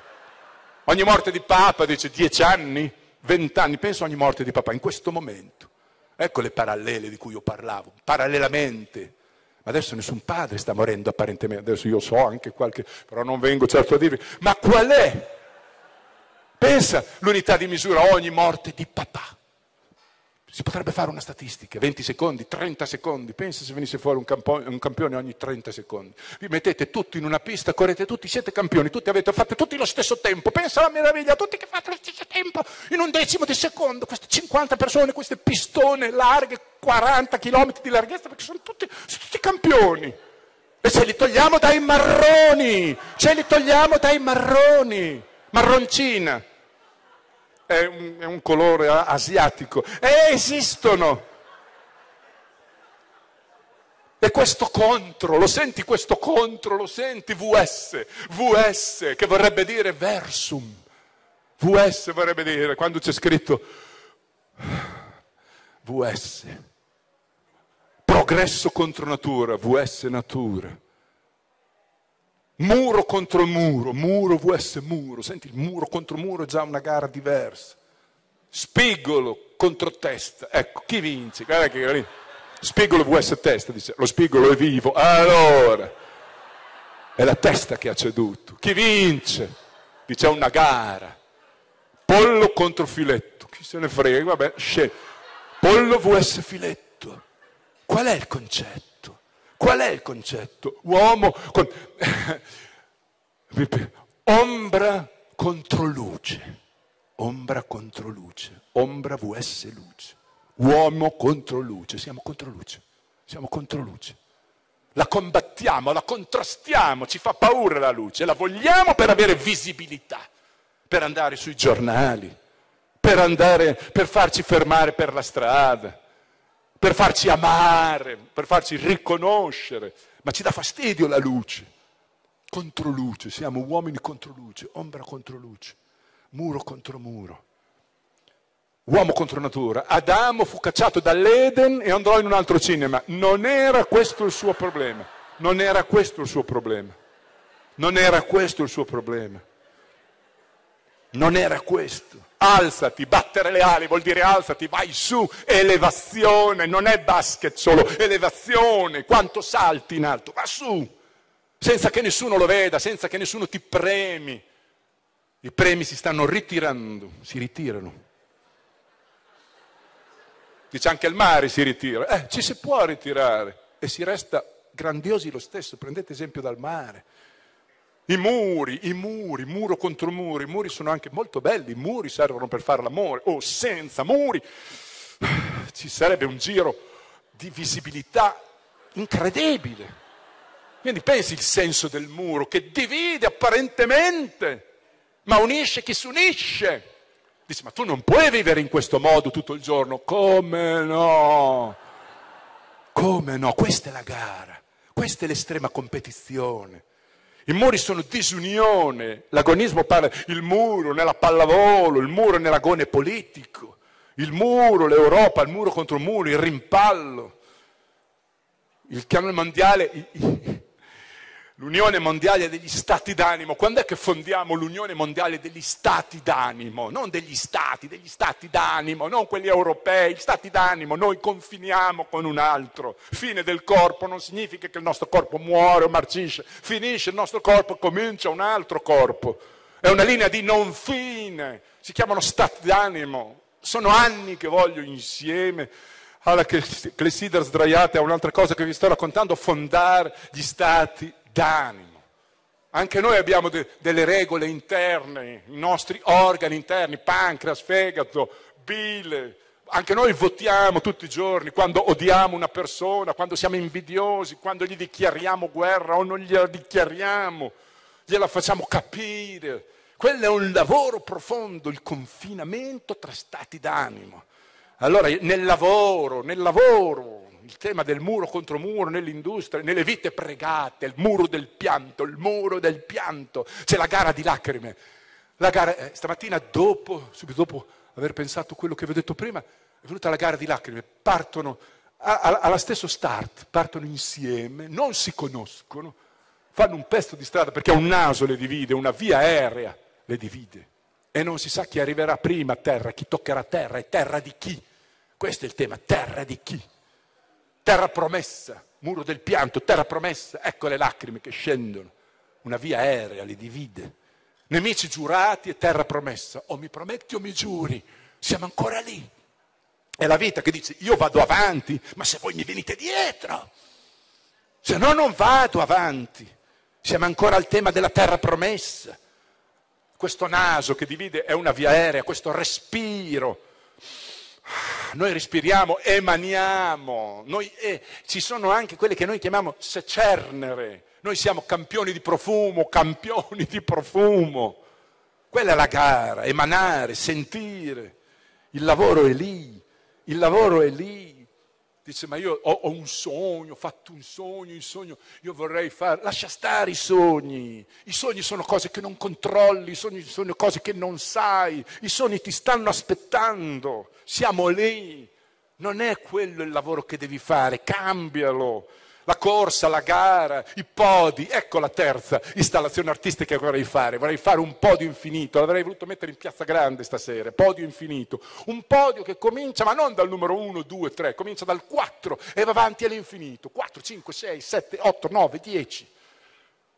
Ogni morte di papa, dice, dieci anni, vent'anni. Penso ogni morte di papà, in questo momento. Ecco le parallele di cui io parlavo. Parallelamente. Ma adesso nessun padre sta morendo apparentemente. Adesso io so anche qualche... Però non vengo certo a dirvi. Ma qual è? Pensa l'unità di misura, ogni morte di papà. Si potrebbe fare una statistica, venti secondi, trenta secondi, pensa se venisse fuori un, campo, un campione ogni trenta secondi. Vi mettete tutti in una pista, correte tutti, siete campioni, tutti avete fatto tutti lo stesso tempo, pensa alla meraviglia, tutti che fate lo stesso tempo, in un decimo di secondo, queste cinquanta persone, queste pistone larghe, quaranta chilometri di larghezza, perché sono tutti, sono tutti campioni. E ce li togliamo dai marroni, ce li togliamo dai marroni, marroncina. È un, è un colore asiatico, e esistono. E questo contro, lo senti questo contro, lo senti V S, V S che vorrebbe dire versum, V S vorrebbe dire, quando c'è scritto V S, progresso contro natura, V S natura. Muro contro muro, muro V S muro, senti il muro contro muro è già una gara diversa. Spigolo contro testa, ecco chi vince? Guarda che lì. Spigolo V S testa, dice, lo spigolo è vivo, allora è la testa che ha ceduto. Chi vince? Dice una gara. Pollo contro filetto, chi se ne frega, vabbè, scel- pollo V S filetto. Qual è il concetto? Qual è il concetto? Uomo, con... ombra contro luce, ombra contro luce, ombra V S luce, uomo contro luce, siamo contro luce, siamo contro luce. La combattiamo, la contrastiamo, ci fa paura la luce, la vogliamo per avere visibilità, per andare sui giornali, per andare, per farci fermare per la strada. Per farci amare, per farci riconoscere, ma ci dà fastidio la luce. Controluce, siamo uomini contro luce, ombra contro luce, muro contro muro. uomo contro natura. Adamo fu cacciato dall'Eden e andò in un altro cinema. Non era questo il suo problema. Non era questo il suo problema. Non era questo il suo problema. Non era questo. Alzati, battere le ali vuol dire alzati, vai su, elevazione, non è basket solo, elevazione, quanto salti in alto, va su, senza che nessuno lo veda, senza che nessuno ti premi. I premi si stanno ritirando, si ritirano. Dice anche il mare si ritira, eh, ci si può ritirare e si resta grandiosi lo stesso, prendete esempio dal mare. I muri, i muri, muro contro muri, i muri sono anche molto belli, i muri servono per fare l'amore, o senza muri ci sarebbe un giro di visibilità incredibile. Quindi pensi il senso del muro che divide apparentemente, ma unisce chi si unisce. Dici, ma tu non puoi vivere in questo modo tutto il giorno. Come no? Come no? Questa è la gara, questa è l'estrema competizione. I muri sono disunione, l'agonismo parla, il muro nella pallavolo, il muro nell'agone politico, il muro, l'Europa, il muro contro il muro, il rimpallo, il canone mondiale, l'unione mondiale degli stati d'animo. Quando è che fondiamo l'unione mondiale degli stati d'animo? Non degli stati, degli stati d'animo, non quelli europei, stati d'animo, noi confiniamo con un altro. Fine del corpo non significa che il nostro corpo muore o marcisce, finisce il nostro corpo, comincia un altro corpo. È una linea di non fine, si chiamano stati d'animo, sono anni che voglio insieme. Alla Clessidra sdraiate a un'altra cosa che vi sto raccontando, fondare gli stati d'animo. Anche noi abbiamo de delle regole interne, i nostri organi interni, pancreas, fegato, bile. Anche noi votiamo tutti i giorni quando odiamo una persona, quando siamo invidiosi, quando gli dichiariamo guerra o non gliela dichiariamo, gliela facciamo capire. Quello è un lavoro profondo, il confinamento tra stati d'animo. Allora nel lavoro, nel lavoro, il tema del muro contro muro nell'industria, nelle vite pregate, il muro del pianto, il muro del pianto, c'è la gara di lacrime. La gara, eh, stamattina dopo, subito dopo aver pensato quello che vi ho detto prima, è venuta la gara di lacrime, partono a, a, alla stesso start, partono insieme, non si conoscono, fanno un pezzo di strada perché un naso le divide, una via aerea le divide e non si sa chi arriverà prima a terra, chi toccherà terra e terra di chi. Questo è il tema, terra di chi? Terra promessa, muro del pianto, terra promessa, ecco le lacrime che scendono, una via aerea li divide. Nemici giurati e terra promessa, o mi prometti o mi giuri, siamo ancora lì. È la vita che dice io vado avanti, ma se voi mi venite dietro, se no non vado avanti. Siamo ancora al tema della terra promessa. Questo naso che divide è una via aerea, questo respiro. Noi respiriamo, emaniamo, noi, eh, ci sono anche quelle che noi chiamiamo secernere, noi siamo campioni di profumo, campioni di profumo, quella è la gara, emanare, sentire, il lavoro è lì, il lavoro è lì. Dice ma io ho, ho un sogno, ho fatto un sogno, il sogno io vorrei fare, lascia stare i sogni, i sogni sono cose che non controlli, i sogni sono cose che non sai, i sogni ti stanno aspettando, siamo lì, non è quello il lavoro che devi fare, cambialo, la corsa, la gara, i podi, ecco la terza installazione artistica che vorrei fare, vorrei fare un podio infinito, l'avrei voluto mettere in Piazza Grande stasera, podio infinito, un podio che comincia ma non dal numero uno, due, tre, comincia dal quattro e va avanti all'infinito, quattro, cinque, sei, sette, otto, nove, dieci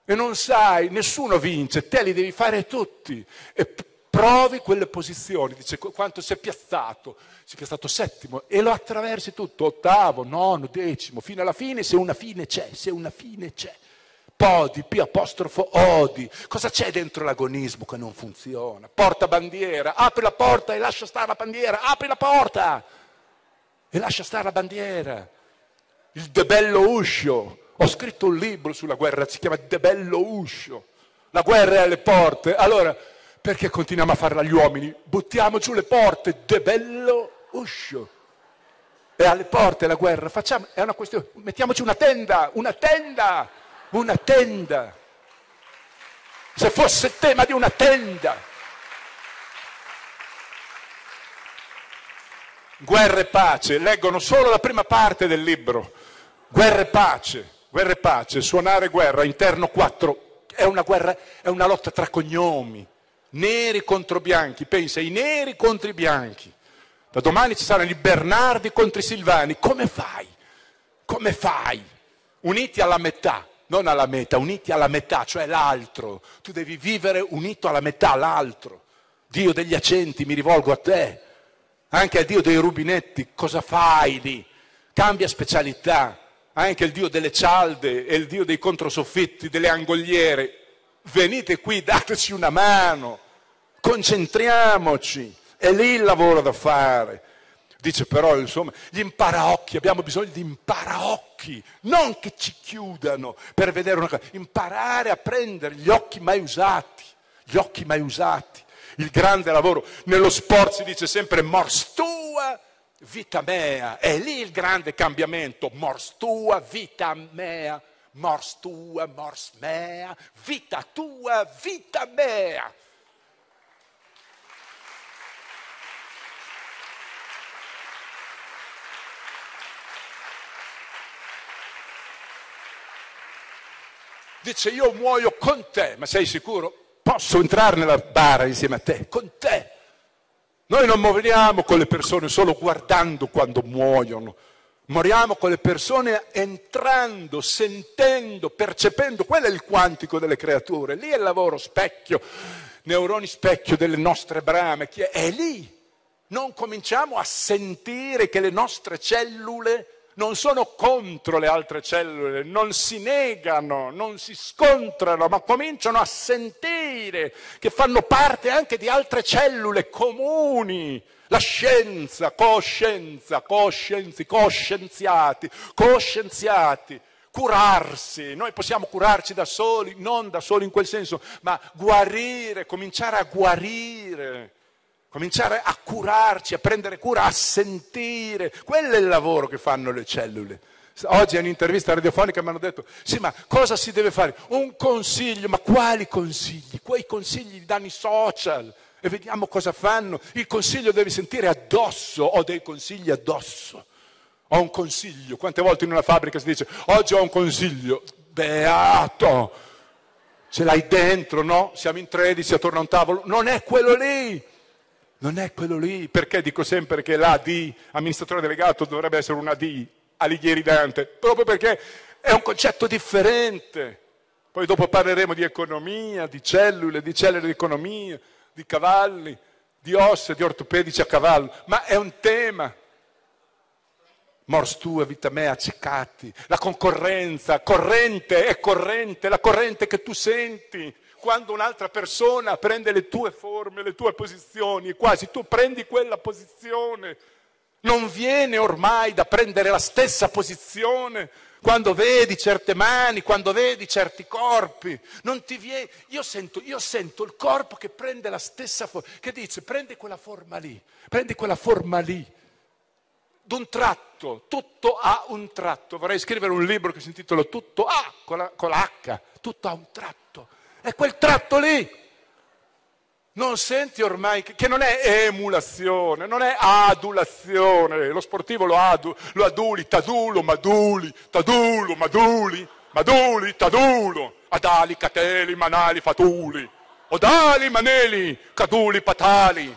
e non sai, nessuno vince, te li devi fare tutti e provi quelle posizioni, dice quanto si è piazzato, si è piazzato settimo e lo attraversi tutto, ottavo, nono, decimo, fino alla fine, se una fine c'è, se una fine c'è, podi, P apostrofo, odi, cosa c'è dentro l'agonismo che non funziona? Porta bandiera, apri la porta e lascia stare la bandiera, apri la porta e lascia stare la bandiera, il debello uscio, ho scritto un libro sulla guerra, si chiama Debello uscio, la guerra è alle porte, allora perché continuiamo a farla agli uomini? Buttiamo giù le porte, debello uscio. È alle porte la guerra, facciamo, è una questione, mettiamoci una tenda, una tenda, una tenda. Se fosse il tema di una tenda. guerra e pace, leggono solo la prima parte del libro, guerra e pace, guerra e pace, suonare guerra, interno quattro, è una guerra, è una lotta tra cognomi, neri contro bianchi, pensa, i neri contro i bianchi, da domani ci saranno i Bernardi contro i Silvani, come fai? Come fai? Uniti alla metà, non alla meta, uniti alla metà, cioè l'altro, tu devi vivere unito alla metà, l'altro, Dio degli accenti, mi rivolgo a te, anche al Dio dei rubinetti, cosa fai lì? Cambia specialità, anche il Dio delle cialde e il Dio dei controsoffitti, delle angogliere, venite qui, dateci una mano, concentriamoci, è lì il lavoro da fare. Dice però, insomma, gli imparaocchi, abbiamo bisogno di imparaocchi, non che ci chiudano per vedere una cosa, imparare a prendere gli occhi mai usati, gli occhi mai usati, il grande lavoro. Nello sport si dice sempre mors tua, vita mea, è lì il grande cambiamento, mors tua, vita mea, mors tua, mors mea, vita tua, vita mea. Dice io muoio con te, ma sei sicuro? Posso entrare nella bara insieme a te, con te. Noi non moriamo con le persone solo guardando quando muoiono, moriamo con le persone entrando, sentendo, percependo, quello è il quantico delle creature, lì è il lavoro specchio, neuroni specchio delle nostre brame, è? è lì. Non cominciamo a sentire che le nostre cellule non sono contro le altre cellule, non si negano, non si scontrano, ma cominciano a sentire che fanno parte anche di altre cellule comuni. La scienza, coscienza, coscienzi, coscienziati, coscienziati, curarsi. Noi possiamo curarci da soli, non da soli in quel senso, ma guarire, cominciare a guarire. Cominciare a curarci, a prendere cura, a sentire. Quello è il lavoro che fanno le cellule. Oggi in un'intervista radiofonica mi hanno detto, sì, ma cosa si deve fare? Un consiglio, ma quali consigli? Quei consigli li danno i social e vediamo cosa fanno. Il consiglio devi sentire addosso, ho dei consigli addosso. Ho un consiglio. Quante volte in una fabbrica si dice, oggi ho un consiglio. Beato! Ce l'hai dentro, no? Siamo in tredici attorno a un tavolo. Non è quello lì! Non è quello lì, perché dico sempre che l'A D, amministratore delegato, dovrebbe essere un A D, Alighieri Dante, proprio perché è un concetto differente. Poi dopo parleremo di economia, di cellule, di cellule di economia, di cavalli, di ossa, di ortopedici a cavallo, ma è un tema. Mors tua, vita mea, accecati, la concorrenza, corrente è corrente, la corrente che tu senti. Quando un'altra persona prende le tue forme, le tue posizioni, e quasi tu prendi quella posizione, non viene ormai da prendere la stessa posizione, quando vedi certe mani, quando vedi certi corpi, non ti viene, io sento, io sento il corpo che prende la stessa forma, che dice prendi quella forma lì, prendi quella forma lì, d'un tratto, tutto ha un tratto, vorrei scrivere un libro che si intitola Tutto ha, con la, con la H, tutto ha un tratto. È quel tratto lì, non senti ormai, che non è emulazione, non è adulazione, lo sportivo lo, adu, lo aduli, tadulo, maduli, tadulo, maduli, maduli, tadulo, adali, cateli, manali, fatuli, odali, maneli, caduli, patali,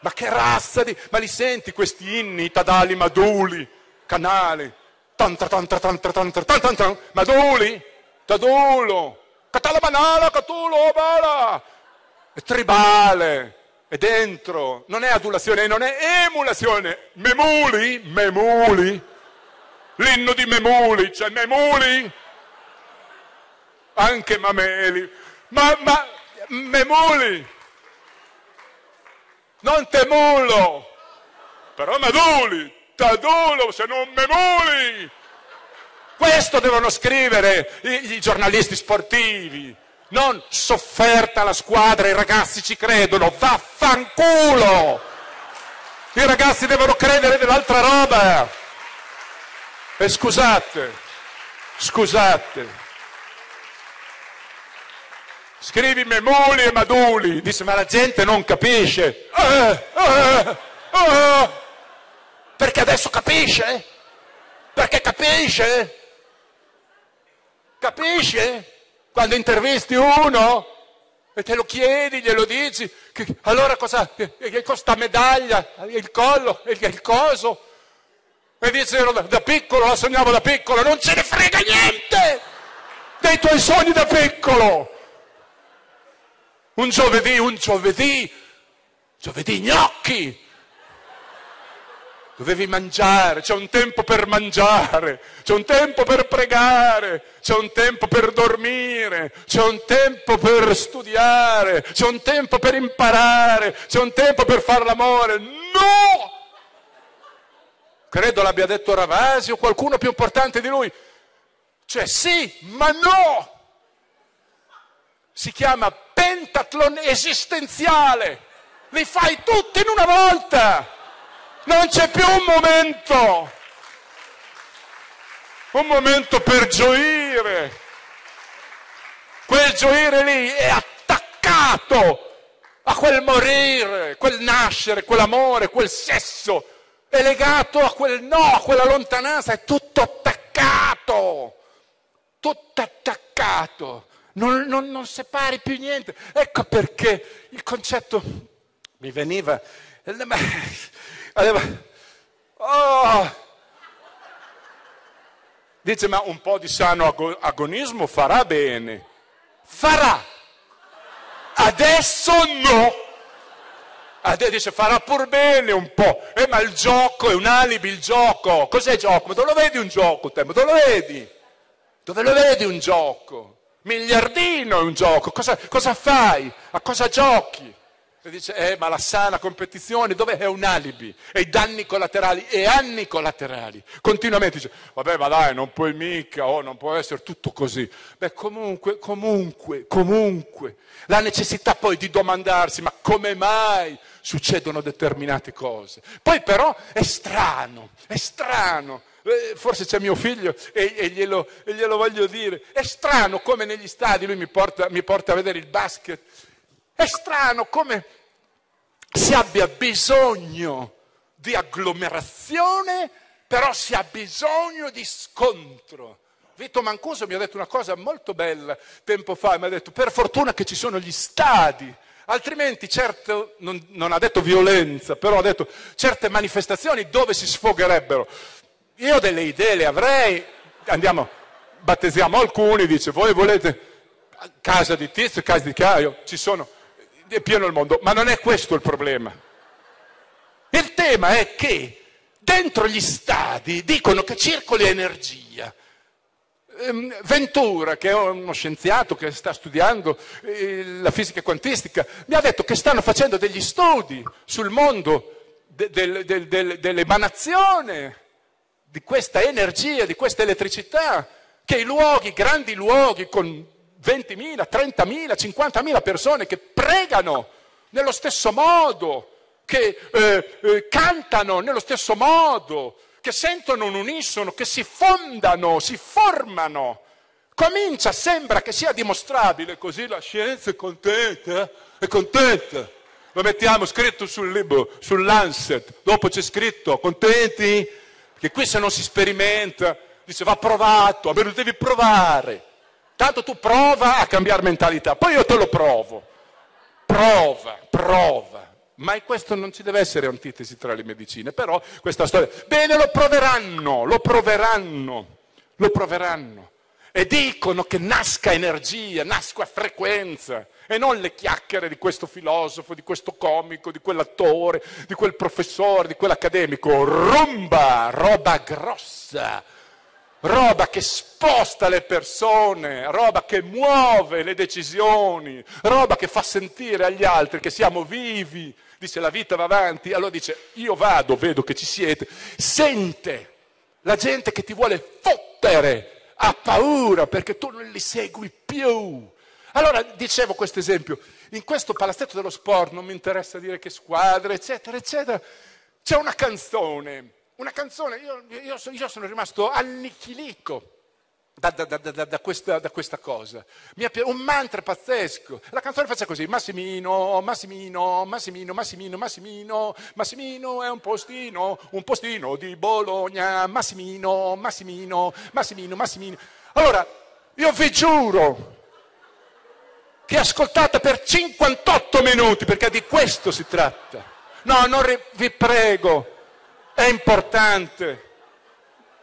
ma che razza di, ma li senti questi inni, tadali, maduli, canali, tantra, tantra, tantra, tantra, tantra, tantra, maduli, tadulo, catalabanala, catulo, bala, è tribale, è dentro, non è adulazione, non è emulazione, memuli, memuli, l'inno di memuli, cioè memuli, anche mameli, ma, ma memuli, non temulo, però maduli, tadulo, se non memuli. Questo devono scrivere i, i giornalisti sportivi, non sofferta la squadra, i ragazzi ci credono, vaffanculo! I ragazzi devono credere dell'altra roba. E scusate, scusate. Scrivi memuli e maduli, dice ma la gente non capisce. Ah, ah, ah. perché adesso capisce? Perché capisce? Capisce? Quando intervisti uno e te lo chiedi, glielo dici, che, allora cosa? Che costa medaglia, il collo, il, il coso? E dici, da piccolo, la sognavo da piccolo, non ce ne frega niente dei tuoi sogni da piccolo. Un giovedì, un giovedì, giovedì gnocchi. Dovevi mangiare, c'è un tempo per mangiare, c'è un tempo per pregare, c'è un tempo per dormire, c'è un tempo per studiare, c'è un tempo per imparare, c'è un tempo per fare l'amore. No! Credo l'abbia detto Ravasi o qualcuno più importante di lui. Cioè sì, ma no! Si chiama pentathlon esistenziale. Li fai tutti in una volta! Non c'è più un momento, un momento per gioire. Quel gioire lì è attaccato a quel morire, quel nascere, quell'amore, quel sesso. È legato a quel no, a quella lontananza, è tutto attaccato, tutto attaccato. Non, non, non separi più niente. Ecco perché il concetto mi veniva... Oh. Dice, ma un po' di sano agonismo farà bene. Farà. Adesso no. Adesso dice, farà pur bene un po'. Eh, ma il gioco è un alibi, il gioco. Cos'è il gioco? Ma dove lo vedi un gioco? Te? Ma dove lo vedi? Dove lo vedi un gioco? Miliardino è un gioco. Cosa, cosa fai? A cosa giochi? E dice, eh, ma la sana competizione dove è un alibi? E i danni collaterali, e anni collaterali. Continuamente dice, vabbè, ma dai, non puoi mica, oh, non può essere tutto così. Beh, comunque, comunque, comunque, la necessità poi di domandarsi, ma come mai succedono determinate cose? Poi però è strano, è strano. Forse c'è mio figlio e, e, glielo, e glielo voglio dire. È strano come negli stadi, lui mi porta, mi porta a vedere il basket. È strano come si abbia bisogno di agglomerazione, però si ha bisogno di scontro. Vito Mancuso mi ha detto una cosa molto bella tempo fa, mi ha detto per fortuna che ci sono gli stadi, altrimenti certo, non, non ha detto violenza, però ha detto certe manifestazioni dove si sfogherebbero. Io delle idee le avrei, andiamo, battezziamo alcuni, dice voi volete casa di Tizio, casa di Caio, ci sono... è pieno il mondo, ma non è questo il problema. Il tema è che dentro gli stadi dicono che circoli energia. Ventura, che è uno scienziato che sta studiando la fisica quantistica, mi ha detto che stanno facendo degli studi sul mondo de- de- de- de- dell'emanazione di questa energia, di questa elettricità, che i luoghi, grandi luoghi con ventimila, trentamila, cinquantamila persone che pregano nello stesso modo, che eh, eh, cantano nello stesso modo, che sentono un unisono, che si fondano, si formano. Comincia, sembra che sia dimostrabile, così la scienza è contenta, è contenta. Lo mettiamo scritto sul libro, sull'Lancet, dopo c'è scritto, contenti? Perché qui se non si sperimenta, dice va provato, ma lo devi provare. Tanto tu prova a cambiare mentalità, poi io te lo provo. Prova, prova. Ma in questo non ci deve essere antitesi tra le medicine, però questa storia... Bene, lo proveranno, lo proveranno, lo proveranno. E dicono che nasca energia, nasca frequenza, e non le chiacchiere di questo filosofo, di questo comico, di quell'attore, di quel professore, di quell'accademico. Rumba, roba grossa. Roba che sposta le persone, roba che muove le decisioni, roba che fa sentire agli altri che siamo vivi, dice la vita va avanti, allora dice io vado, vedo che ci siete, sente la gente che ti vuole fottere, ha paura perché tu non li segui più. Allora dicevo questo esempio, in questo palazzetto dello sport non mi interessa dire che squadra, eccetera, eccetera, c'è una canzone. Una canzone, io, io, io sono rimasto annichilito da, da, da, da, da, questa, da questa cosa. Mi è un mantra pazzesco. La canzone faccia così: Massimino, Massimino, Massimino, Massimino, Massimino, Massimino è un postino, un postino di Bologna, Massimino, Massimino, Massimino, Massimino. Allora, io vi giuro che ascoltate per cinquantotto minuti, perché di questo si tratta. No, non ri- vi prego, è importante,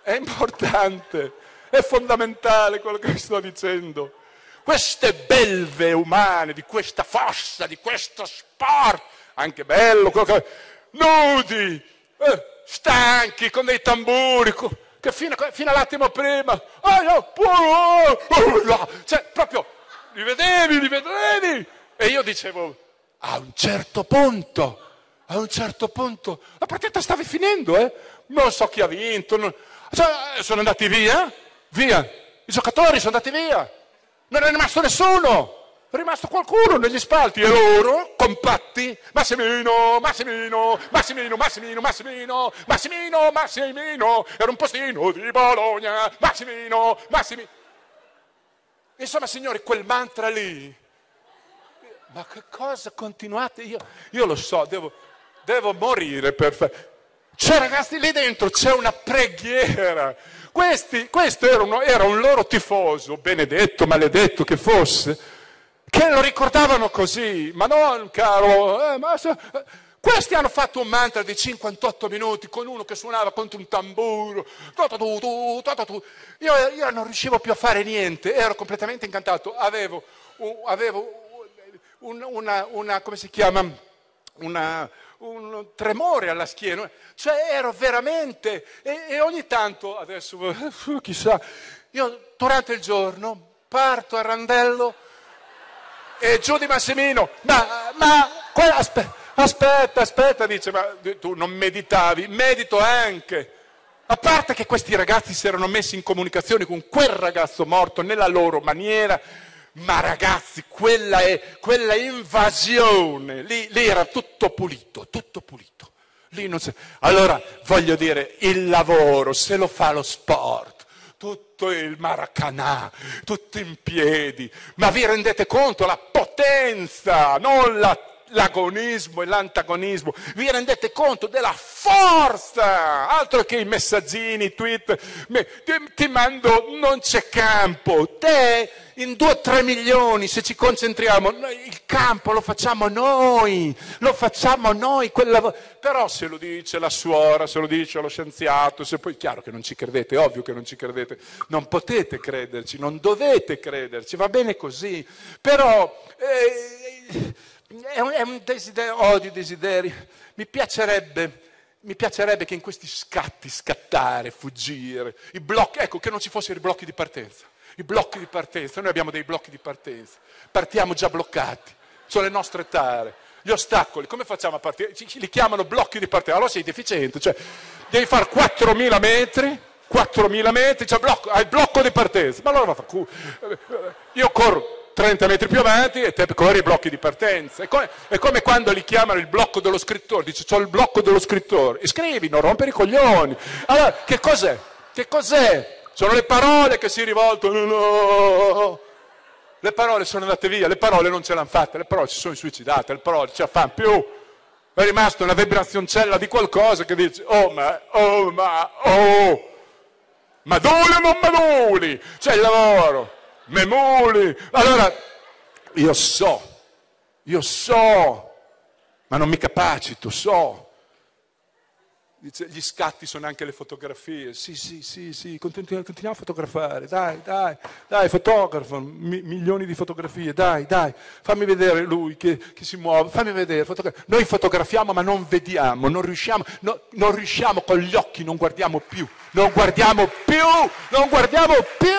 è importante, è fondamentale quello che vi sto dicendo. Queste belve umane, di questa fossa, di questo sport, anche bello, quello che... nudi, eh, stanchi, con dei tamburi, co- che fino, fino all'attimo prima... Cioè, proprio, li vedevi, li vedevi, e io dicevo, a un certo punto... A un certo punto la partita stava finendo, eh? Non so chi ha vinto. Non... Cioè, sono andati via, via. I giocatori sono andati via. Non è rimasto nessuno. È rimasto qualcuno negli spalti. E loro, compatti, Massimino, Massimino, Massimino, Massimino, Massimino, Massimino, Massimino. Era un postino di Bologna. Massimino, Massimino. Insomma, signori, quel mantra lì. Ma che cosa continuate? Io, io lo so, devo... Devo morire per fare... Cioè ragazzi, lì dentro c'è una preghiera. Questi, questo era, uno, era un loro tifoso, benedetto, maledetto che fosse, che lo ricordavano così, ma non caro... Eh, ma... Questi hanno fatto un mantra di cinquantotto minuti con uno che suonava contro un tamburo. Io, io non riuscivo più a fare niente, ero completamente incantato. Avevo, avevo una, una, una... come si chiama? Una, un tremore alla schiena, cioè ero veramente e, e ogni tanto adesso chissà, io durante il giorno parto a randello e giù di Massimino, ma, ma aspetta, aspetta, aspetta, dice, ma tu non meditavi? Medito anche, a parte che questi ragazzi si erano messi in comunicazione con quel ragazzo morto nella loro maniera. Ma ragazzi, quella è quella invasione, lì, lì era tutto pulito, tutto pulito. Lì non c'è. Allora voglio dire, il lavoro se lo fa lo sport, tutto il Maracanà, tutto in piedi. Ma vi rendete conto la potenza, non la, l'agonismo e l'antagonismo? Vi rendete conto della forza? Altro che i messaggini, i tweet, ti, ti mando, non c'è campo, te... In due o tre milioni, se ci concentriamo, noi, il campo lo facciamo noi, lo facciamo noi. Quella... Però se lo dice la suora, se lo dice lo scienziato, se poi chiaro che non ci credete, ovvio che non ci credete, non potete crederci, non dovete crederci, va bene così. Però eh, è un, è un desiderio, odio desideri. Mi piacerebbe... Mi piacerebbe che in questi scatti, scattare, fuggire, i blocchi, ecco, che non ci fossero i blocchi di partenza. I blocchi di partenza, noi abbiamo dei blocchi di partenza, partiamo già bloccati, sono le nostre tare, gli ostacoli, come facciamo a partire? Li chiamano blocchi di partenza, allora sei deficiente, cioè devi fare quattromila metri, quattromila metri, cioè blocco, hai il blocco di partenza, ma allora io corro trenta metri più avanti e te corri i blocchi di partenza. È come, è come quando li chiamano il blocco dello scrittore, dice c'ho il blocco dello scrittore, e scrivi, non rompere i coglioni. Allora, che cos'è? Che cos'è? Sono le parole che si rivoltano, no. Le parole sono andate via, le parole non ce l'hanno fatta, le parole si sono suicidate, le parole non ce la fanno più. È rimasta una vibrazioncella di qualcosa che dice, oh ma, oh ma, oh, maduli o non maduli, c'è il lavoro. Memuli. Allora, io so, io so, ma non mi capacito, so. Dice, gli scatti sono anche le fotografie. Sì, sì, sì, sì, continuiamo, continuiamo a fotografare, dai, dai, dai, fotografo, mi, milioni di fotografie, dai, dai, fammi vedere lui che, che si muove, fammi vedere. Fotogra- Noi fotografiamo ma non vediamo, non riusciamo, no, non riusciamo con gli occhi, non guardiamo più, non guardiamo più, non guardiamo più.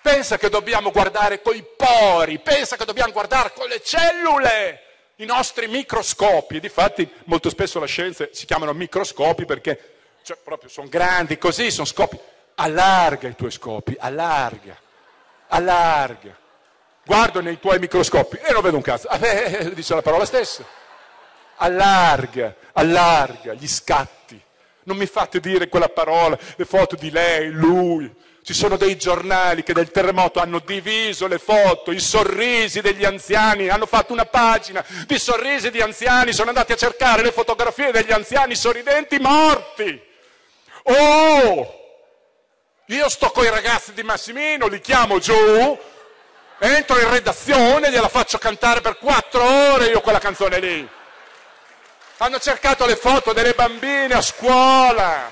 Pensa che dobbiamo guardare coi pori, pensa che dobbiamo guardare con le cellule, i nostri microscopi. E difatti molto spesso la scienza si chiamano microscopi perché cioè, proprio sono grandi così, sono scopi. Allarga i tuoi scopi, allarga, allarga. Guardo nei tuoi microscopi e non vedo un cazzo. Ah, beh, dice la parola stessa. allarga, allarga gli scatti. Non mi fate dire quella parola, le foto di lei, lui. Ci sono dei giornali che del terremoto hanno diviso le foto, i sorrisi degli anziani, hanno fatto una pagina di sorrisi di anziani, sono andati a cercare le fotografie degli anziani sorridenti morti. Oh! Io sto con i ragazzi di Massimino, li chiamo giù, entro in redazione, gliela faccio cantare per quattro ore io quella canzone lì. Hanno cercato le foto delle bambine a scuola.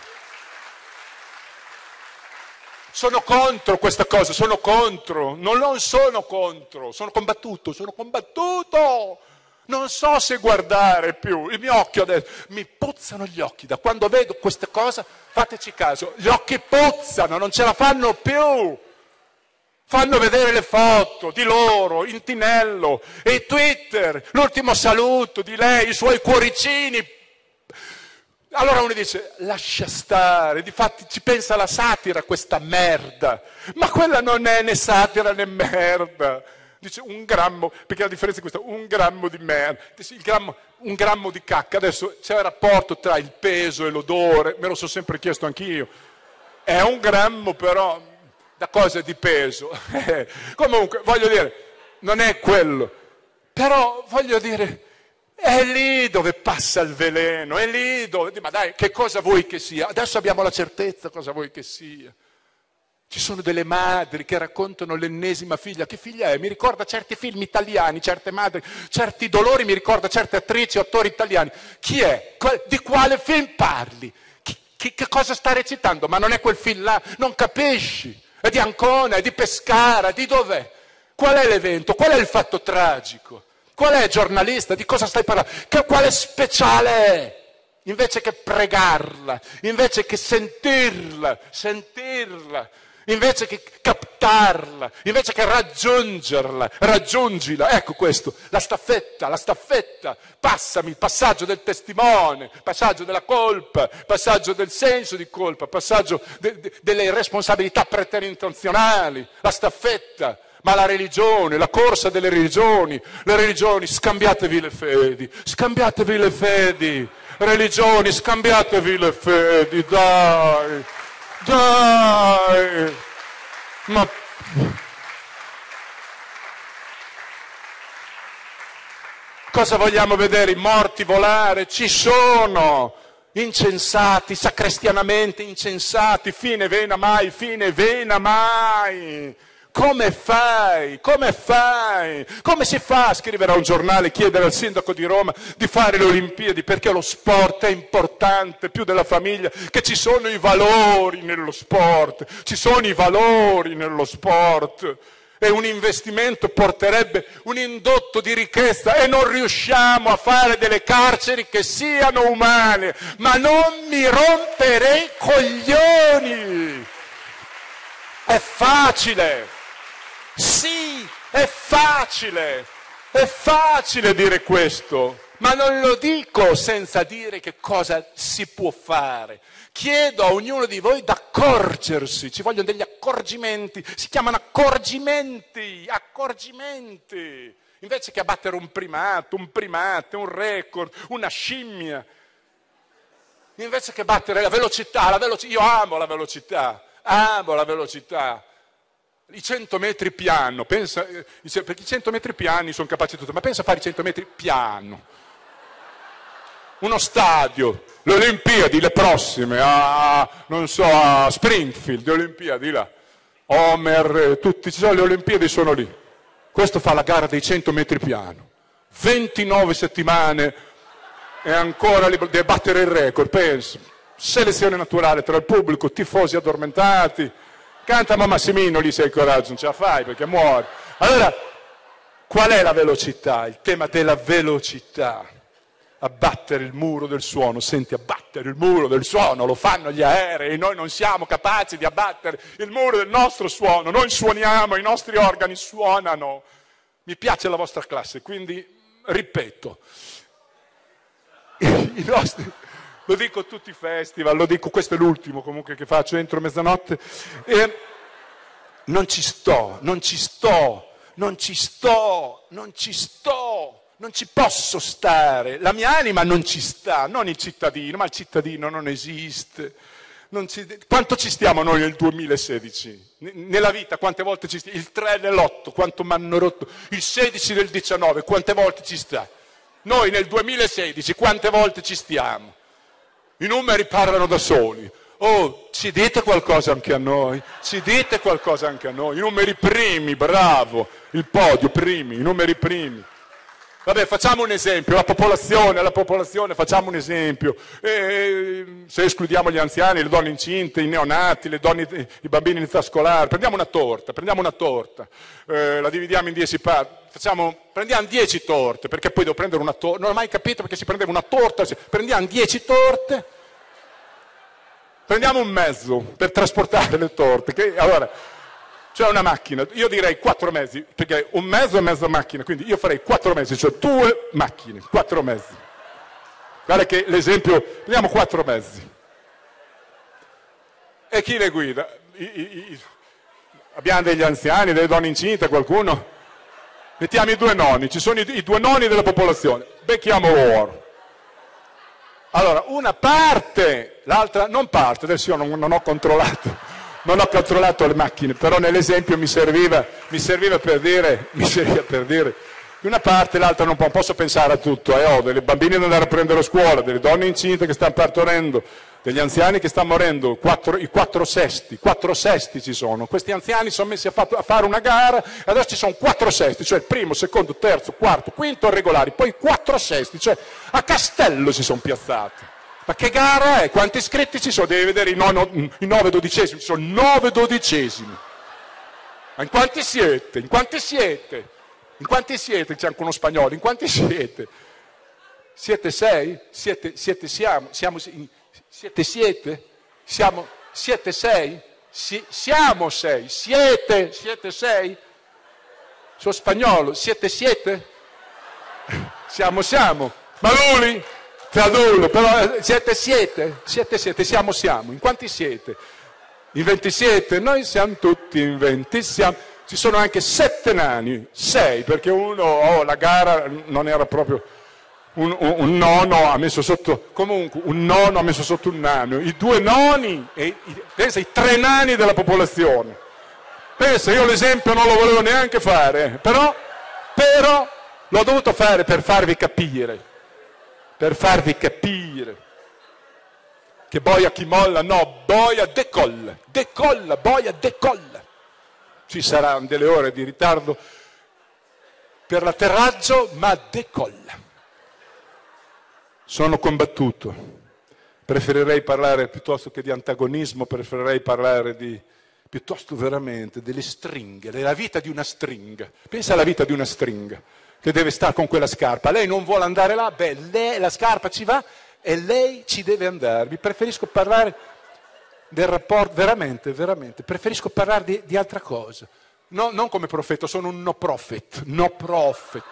Sono contro questa cosa, sono contro, non, non sono contro, sono combattuto, sono combattuto. Non so se guardare più, il mio occhio adesso, mi puzzano gli occhi, da quando vedo questa cosa, fateci caso, gli occhi puzzano, non ce la fanno più. Fanno vedere le foto di loro, Intinello, e Twitter, l'ultimo saluto di lei, i suoi cuoricini. Allora uno dice, lascia stare, difatti ci pensa la satira, questa merda. Ma quella non è né satira né merda. Dice un grammo, perché la differenza è questa, un grammo di merda, il grammo, un grammo di cacca. Adesso c'è il rapporto tra il peso e l'odore, me lo sono sempre chiesto anch'io. È un grammo però... da cosa di peso comunque voglio dire non è quello, però voglio dire è lì dove passa il veleno, è lì dove, ma dai, che cosa vuoi che sia? Adesso abbiamo la certezza cosa vuoi che sia. Ci sono delle madri che raccontano l'ennesima figlia, che figlia è? Mi ricorda certi film italiani, certe madri, certi dolori mi ricorda certe attrici, attori italiani. Chi è? Di quale film parli? Che, che cosa sta recitando? Ma non è quel film là, non capisci. È di Ancona, è di Pescara, di dov'è? Qual è l'evento? Qual è il fatto tragico? Qual è, giornalista? Di cosa stai parlando? Che, quale speciale è? Invece che pregarla, invece che sentirla, sentirla, invece che captarla, invece che raggiungerla, raggiungila. Ecco questo, la staffetta, la staffetta. Passami il passaggio del testimone, passaggio della colpa, passaggio del senso di colpa, passaggio de, de, delle responsabilità preterintenzionali, la staffetta. Ma la religione, la corsa delle religioni, le religioni, scambiatevi le fedi, scambiatevi le fedi, religioni, scambiatevi le fedi, dai. Dai, ma cosa vogliamo vedere? I morti volare? Ci sono, incensati, sacristianamente incensati, fine vena mai, fine vena mai. Come fai? Come fai? Come si fa a scrivere a un giornale, chiedere al sindaco di Roma di fare le Olimpiadi perché lo sport è importante più della famiglia, che ci sono i valori nello sport, ci sono i valori nello sport e un investimento porterebbe un indotto di ricchezza e non riusciamo a fare delle carceri che siano umane, ma non mi rompere i coglioni! È facile! Sì, è facile, è facile dire questo, ma non lo dico senza dire che cosa si può fare. Chiedo a ognuno di voi d'accorgersi, ci vogliono degli accorgimenti, si chiamano accorgimenti, accorgimenti, invece che abbattere un primato, un primate, un record, una scimmia, invece che battere la velocità, la veloci- io amo la velocità, amo la velocità. I cento metri piano, pensa, perché i cento metri piani sono capaci di tutto, ma pensa a fare i cento metri piano. Uno stadio, le Olimpiadi, le prossime, a, non so, a Springfield, le Olimpiadi là, Homer, tutti, ci sono le Olimpiadi, sono lì. Questo fa la gara dei cento metri piano, ventinove settimane e ancora lì, deve battere il record, pensa. Selezione naturale tra il pubblico, tifosi addormentati. Canta ma Massimino, lì se hai coraggio non ce la fai perché muori. Allora, qual è la velocità? Il tema della velocità. Abbattere il muro del suono. Senti, abbattere il muro del suono, lo fanno gli aerei. Noi non siamo capaci di abbattere il muro del nostro suono. Noi suoniamo, i nostri organi suonano. Mi piace la vostra classe, quindi ripeto. I nostri... Lo dico a tutti i festival, lo dico, questo è l'ultimo comunque che faccio entro mezzanotte. E non ci sto, non ci sto, non ci sto, non ci sto, non ci posso stare, la mia anima non ci sta, non il cittadino, ma il cittadino non esiste. Non ci... Quanto ci stiamo noi nel duemilasedici? Nella vita quante volte ci stiamo? Il tre nell'otto, quanto mi hanno rotto? Il sedici del diciannove, quante volte ci sta? Noi nel duemilasedici quante volte ci stiamo? I numeri parlano da soli. Oh, ci dite qualcosa anche a noi, ci dite qualcosa anche a noi, i numeri primi, bravo, il podio primi, i numeri primi. Vabbè, facciamo un esempio, la popolazione, la popolazione, facciamo un esempio. E, se escludiamo gli anziani, le donne incinte, i neonati, le donne, i bambini in età scolare, prendiamo una torta, prendiamo una torta, eh, la dividiamo in dieci parti, facciamo, prendiamo dieci torte, perché poi devo prendere una torta, non ho mai capito perché si prendeva una torta, prendiamo dieci torte, prendiamo un mezzo per trasportare le torte. Che, allora, c'è una macchina, io direi quattro mezzi, perché un mezzo è mezza macchina, quindi io farei quattro mezzi, cioè due macchine, quattro mezzi. Guarda che l'esempio, prendiamo quattro mezzi. E chi le guida? I, i, i, abbiamo degli anziani, delle donne incinte, qualcuno? Mettiamo i due nonni, ci sono i, i due nonni della popolazione, becchiamo loro. Allora, una parte, l'altra non parte, adesso io non, non ho controllato, non ho controllato le macchine, però nell'esempio mi serviva, mi serviva per dire, mi serviva per dire, una parte, l'altra non posso pensare a tutto, eh, ho delle bambine da andare a prendere a scuola, delle donne incinte che stanno partorendo, degli anziani che stanno morendo, quattro, i quattro sesti, quattro sesti ci sono, questi anziani sono messi a, fatto, a fare una gara, adesso ci sono quattro sesti, cioè il primo, secondo, terzo, quarto, quinto regolari, poi quattro sesti, cioè a Castello si sono piazzati. Ma che gara è? Quanti iscritti ci sono? Devi vedere i nove dodicesimi, ci sono nove dodicesimi. Ma in quanti siete? In quanti siete? In quanti siete? C'è anche uno spagnolo, in quanti siete? Siete sei? Siete, siete siamo? Siamo in, siete siete? Siamo, siete sei? Si, siamo sei? Siete? Siete sei? Sono spagnolo, siete siete? Siamo siamo? Maluli? Tradulo, però siete siete, siete siete, siamo siamo, in quanti siete? In ventisette, noi siamo tutti in venti, siamo. Ci sono anche sette nani, sei, perché uno, oh, la gara non era proprio, un, un, un nono ha messo sotto, comunque un nono ha messo sotto un nano, i due noni, e i, pensa, i tre nani della popolazione. Pensa, io l'esempio non lo volevo neanche fare, però, però l'ho dovuto fare per farvi capire. Per farvi capire che boia chi molla, no, boia decolla, decolla, boia decolla. Ci saranno delle ore di ritardo per l'atterraggio, ma decolla. Sono combattuto, preferirei parlare piuttosto che di antagonismo, preferirei parlare di, piuttosto veramente, delle stringhe, della vita di una stringa. Pensa alla vita di una stringa. Che deve stare con quella scarpa, lei non vuole andare là, beh, lei, la scarpa ci va e lei ci deve andare. Vi preferisco parlare del rapporto, veramente, veramente, preferisco parlare di, di altra cosa. No, non come profeta, sono un no prophet, no prophet.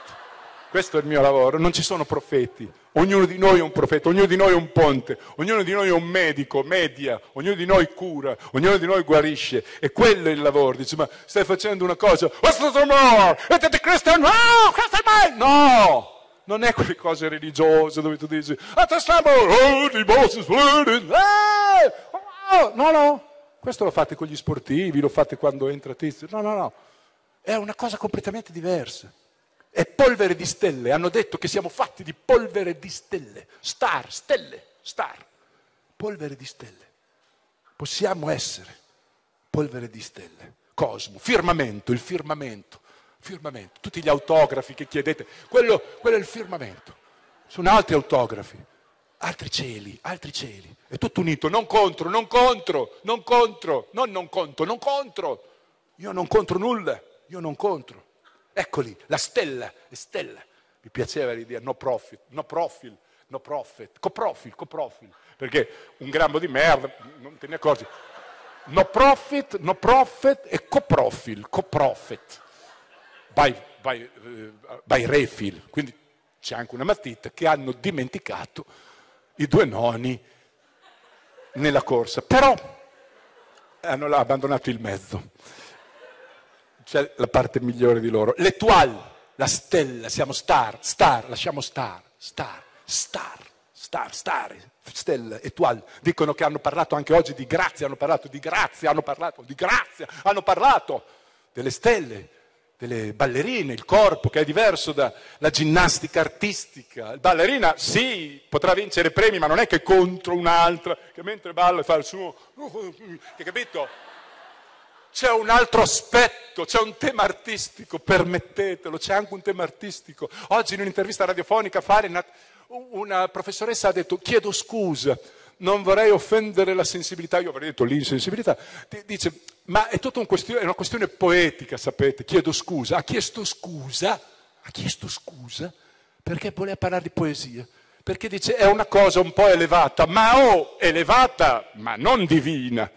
Questo è il mio lavoro, non ci sono profeti, ognuno di noi è un profeta, ognuno di noi è un ponte, ognuno di noi è un medico, media, ognuno di noi cura, ognuno di noi guarisce, e quello è il lavoro. Dice, ma stai facendo una cosa, what's the more? It's the Christian, no, Christian mind! No! Non è quelle cose religiose dove tu dici, no, no, questo lo fate con gli sportivi, lo fate quando entra tizio, no, no, no, è una cosa completamente diversa. È polvere di stelle, hanno detto che siamo fatti di polvere di stelle, star, stelle, star, polvere di stelle. Possiamo essere polvere di stelle, cosmo, firmamento, il firmamento, firmamento. Tutti gli autografi che chiedete, quello, quello è il firmamento, sono altri autografi, altri cieli, altri cieli, è tutto unito, non contro, non contro, non contro, non non contro, non contro, io non contro nulla, io non contro. Eccoli, la stella, la stella. Mi piaceva l'idea, no profit, no profil, no profit, coprofil, coprofil, perché un grammo di merda, non te ne accorgi. No profit, no profit e coprofil, coprofit. By, by, by refill. Quindi c'è anche una matita che hanno dimenticato i due noni nella corsa, però hanno abbandonato il mezzo. C'è la parte migliore di loro. L'etoile, la stella, siamo star, star, lasciamo star, star, star, star, star, stella, étoile. Dicono che hanno parlato anche oggi di grazia, hanno parlato di grazia, hanno parlato di grazia, hanno parlato delle stelle, delle ballerine, il corpo che è diverso dalla ginnastica artistica. La ballerina sì, potrà vincere premi, ma non è che contro un'altra, che mentre balla fa il suo... Che capito? C'è un altro aspetto, c'è un tema artistico, permettetelo, c'è anche un tema artistico. Oggi in un'intervista radiofonica Farinat, una professoressa ha detto, chiedo scusa, non vorrei offendere la sensibilità, io avrei detto l'insensibilità, dice, ma è tutta un question- è una questione poetica, sapete, chiedo scusa, ha chiesto scusa, ha chiesto scusa perché voleva parlare di poesia, perché dice è una cosa un po' elevata, ma oh, elevata, ma non divina.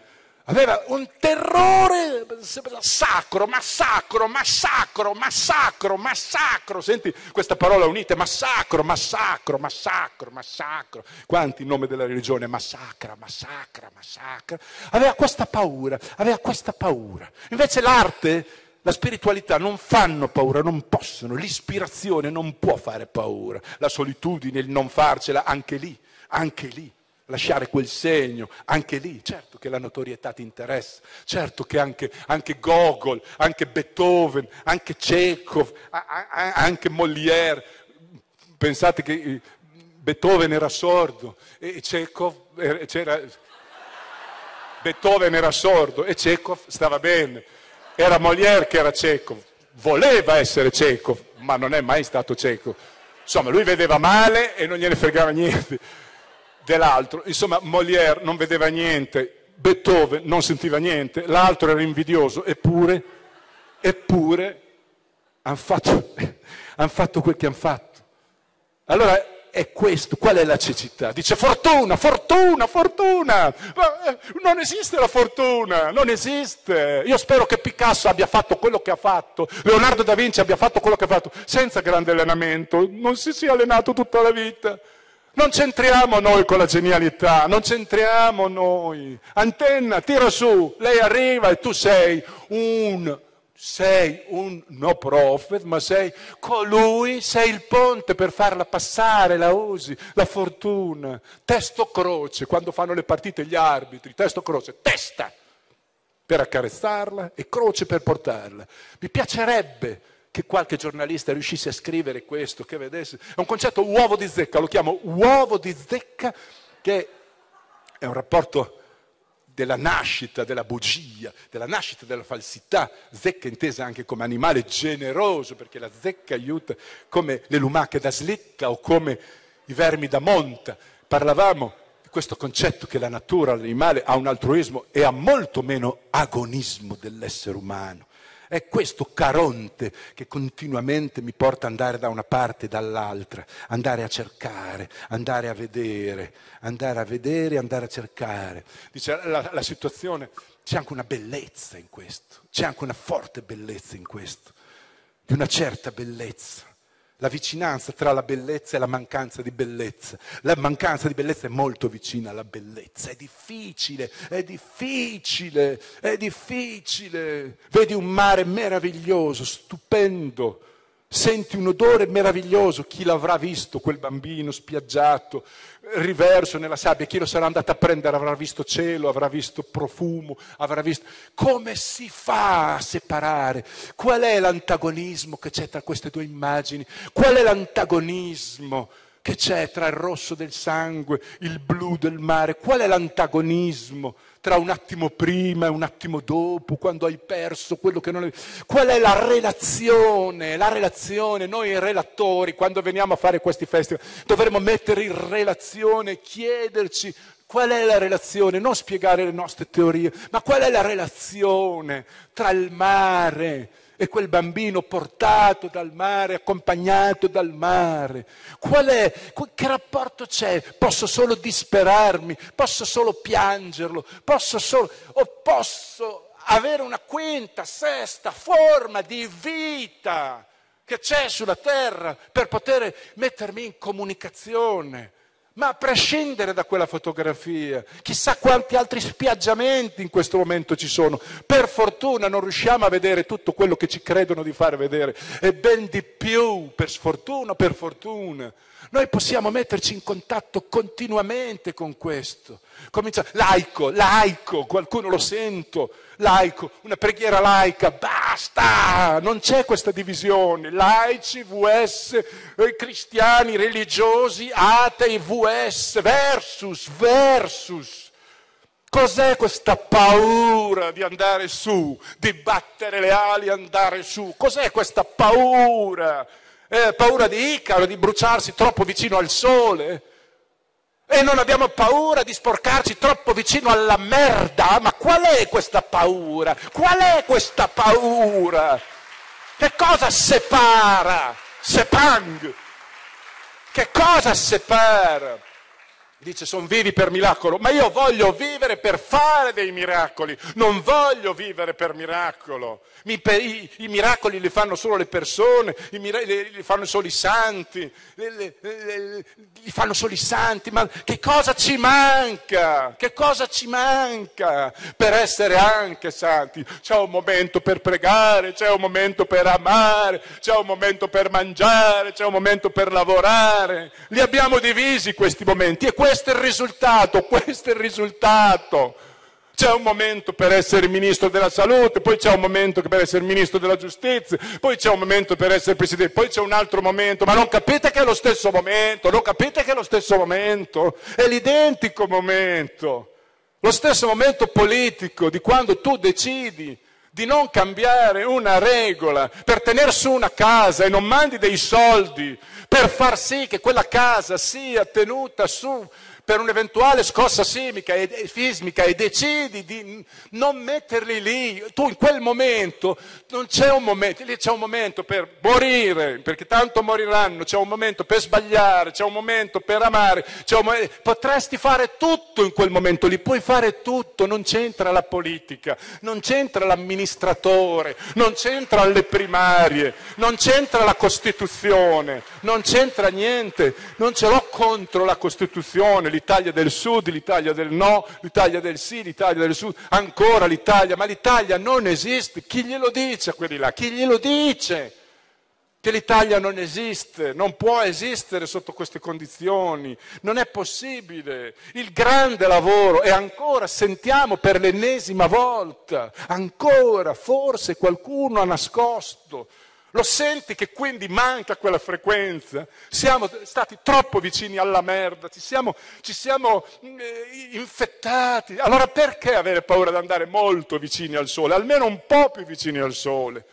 Aveva un terrore sacro, massacro, massacro, massacro, massacro. Senti questa parola unita, massacro, massacro, massacro, massacro. Quanti in nome della religione massacra, massacra, massacra. Aveva questa paura, aveva questa paura. Invece l'arte, la spiritualità non fanno paura, non possono. L'ispirazione non può fare paura. La solitudine, il non farcela, anche lì, anche lì. Lasciare quel segno, anche lì, certo che la notorietà ti interessa, certo che anche, anche Gogol, anche Beethoven, anche Chekhov, anche Molière, pensate che Beethoven era sordo e Chekhov, c'era... Beethoven era sordo e Chekhov stava bene, era Molière che era Chekhov, voleva essere Chekhov, ma non è mai stato Chekhov, insomma lui vedeva male e non gliene fregava niente dell'altro, insomma Molière non vedeva niente, Beethoven non sentiva niente, l'altro era invidioso, eppure, eppure hanno fatto, han fatto quel che hanno fatto. Allora è questo, qual è la cecità? Dice fortuna, fortuna, fortuna, non esiste la fortuna, non esiste. Io spero che Picasso abbia fatto quello che ha fatto, Leonardo da Vinci abbia fatto quello che ha fatto, senza grande allenamento, non si sia allenato tutta la vita. Non c'entriamo noi con la genialità, non c'entriamo noi. Antenna, tira su, lei arriva e tu sei un, sei un no profit, ma sei colui, sei il ponte per farla passare, la usi, la fortuna. Testo croce, quando fanno le partite gli arbitri, testo croce, testa per accarezzarla e croce per portarla. Mi piacerebbe che qualche giornalista riuscisse a scrivere questo, che vedesse, è un concetto uovo di zecca, lo chiamo uovo di zecca, che è un rapporto della nascita, della bugia, della nascita, della falsità, zecca intesa anche come animale generoso, perché la zecca aiuta come le lumache da slicca o come i vermi da monta. Parlavamo di questo concetto che la natura, l'animale, ha un altruismo e ha molto meno agonismo dell'essere umano. È questo Caronte che continuamente mi porta ad andare da una parte e dall'altra, andare a cercare, andare a vedere, andare a vedere, andare a cercare. Dice, la, la situazione, c'è anche una bellezza in questo, c'è anche una forte bellezza in questo, di una certa bellezza. La vicinanza tra la bellezza e la mancanza di bellezza. La mancanza di bellezza è molto vicina alla bellezza. È difficile, è difficile, è difficile. Vedi un mare meraviglioso, stupendo. Senti un odore meraviglioso. Chi l'avrà visto, quel bambino spiaggiato, riverso nella sabbia? Chi lo sarà andato a prendere? Avrà visto cielo, avrà visto profumo, avrà visto... Come si fa a separare? Qual è l'antagonismo che c'è tra queste due immagini? Qual è l'antagonismo che c'è tra il rosso del sangue, il blu del mare? Qual è l'antagonismo tra un attimo prima e un attimo dopo, quando hai perso quello che non hai... Qual è la relazione? La relazione, noi relatori, quando veniamo a fare questi festival, dovremmo mettere in relazione, chiederci qual è la relazione, non spiegare le nostre teorie, ma qual è la relazione tra il mare e quel bambino portato dal mare, accompagnato dal mare. Qual è? Che rapporto c'è? Posso solo disperarmi, posso solo piangerlo, posso solo, o posso avere una quinta, sesta forma di vita che c'è sulla terra per poter mettermi in comunicazione. Ma a prescindere da quella fotografia, chissà quanti altri spiaggiamenti in questo momento ci sono. Per fortuna non riusciamo a vedere tutto quello che ci credono di far vedere, e ben di più, per sfortuna, per fortuna. Noi possiamo metterci in contatto continuamente con questo. Comincia, laico, laico, qualcuno lo sento, laico, una preghiera laica, basta, non c'è questa divisione, laici, V S, cristiani, religiosi, atei, V S, versus, versus. Cos'è questa paura di andare su, di battere le ali e andare su? Cos'è questa paura? Eh, paura di Icaro, di bruciarsi troppo vicino al sole, e non abbiamo paura di sporcarci troppo vicino alla merda. Ma qual è questa paura? Qual è questa paura? Che cosa separa? Sepang! Che cosa separa? Dice, sono vivi per miracolo, ma io voglio vivere per fare dei miracoli, non voglio vivere per miracolo. Mi, per, i, i miracoli li fanno solo le persone, i miracoli li fanno solo i santi, le, le, le, li fanno solo i santi, ma che cosa ci manca? Che cosa ci manca per essere anche santi? C'è un momento per pregare, c'è un momento per amare, c'è un momento per mangiare, c'è un momento per lavorare. Li abbiamo divisi questi momenti, e questo Questo è il risultato, questo è il risultato. C'è un momento per essere ministro della salute, poi c'è un momento per essere ministro della giustizia, poi c'è un momento per essere presidente, poi c'è un altro momento, ma non capite che è lo stesso momento, non capite che è lo stesso momento, è l'identico momento, lo stesso momento politico di quando tu decidi di non cambiare una regola per tenere su una casa e non mandi dei soldi per far sì che quella casa sia tenuta su per un'eventuale scossa sismica e, sismica e decidi di non metterli lì. Tu in quel momento, non c'è un momento, lì c'è un momento per morire, perché tanto moriranno, c'è un momento per sbagliare, c'è un momento per amare, c'è un momento, potresti fare tutto in quel momento lì, puoi fare tutto, non c'entra la politica, non c'entra l'amministratore, non c'entra le primarie, non c'entra la Costituzione, non c'entra niente, non ce l'ho contro la Costituzione, l'Italia del Sud, l'Italia del No, l'Italia del Sì, l'Italia del Sud, ancora l'Italia, ma l'Italia non esiste. Chi glielo dice a quelli là? Chi glielo dice che l'Italia non esiste, non può esistere sotto queste condizioni, non è possibile. Il grande lavoro, e ancora sentiamo per l'ennesima volta, ancora forse qualcuno ha nascosto. Lo senti che quindi manca quella frequenza? Siamo stati troppo vicini alla merda, ci siamo, ci siamo eh, infettati. Allora perché avere paura di andare molto vicini al sole, almeno un po' più vicini al sole?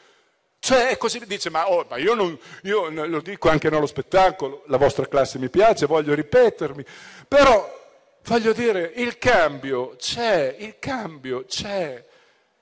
Cioè è così, dice, ma, oh, ma io, non, io lo dico anche nello spettacolo, la vostra classe mi piace, voglio ripetermi, però voglio dire, il cambio c'è, il cambio c'è.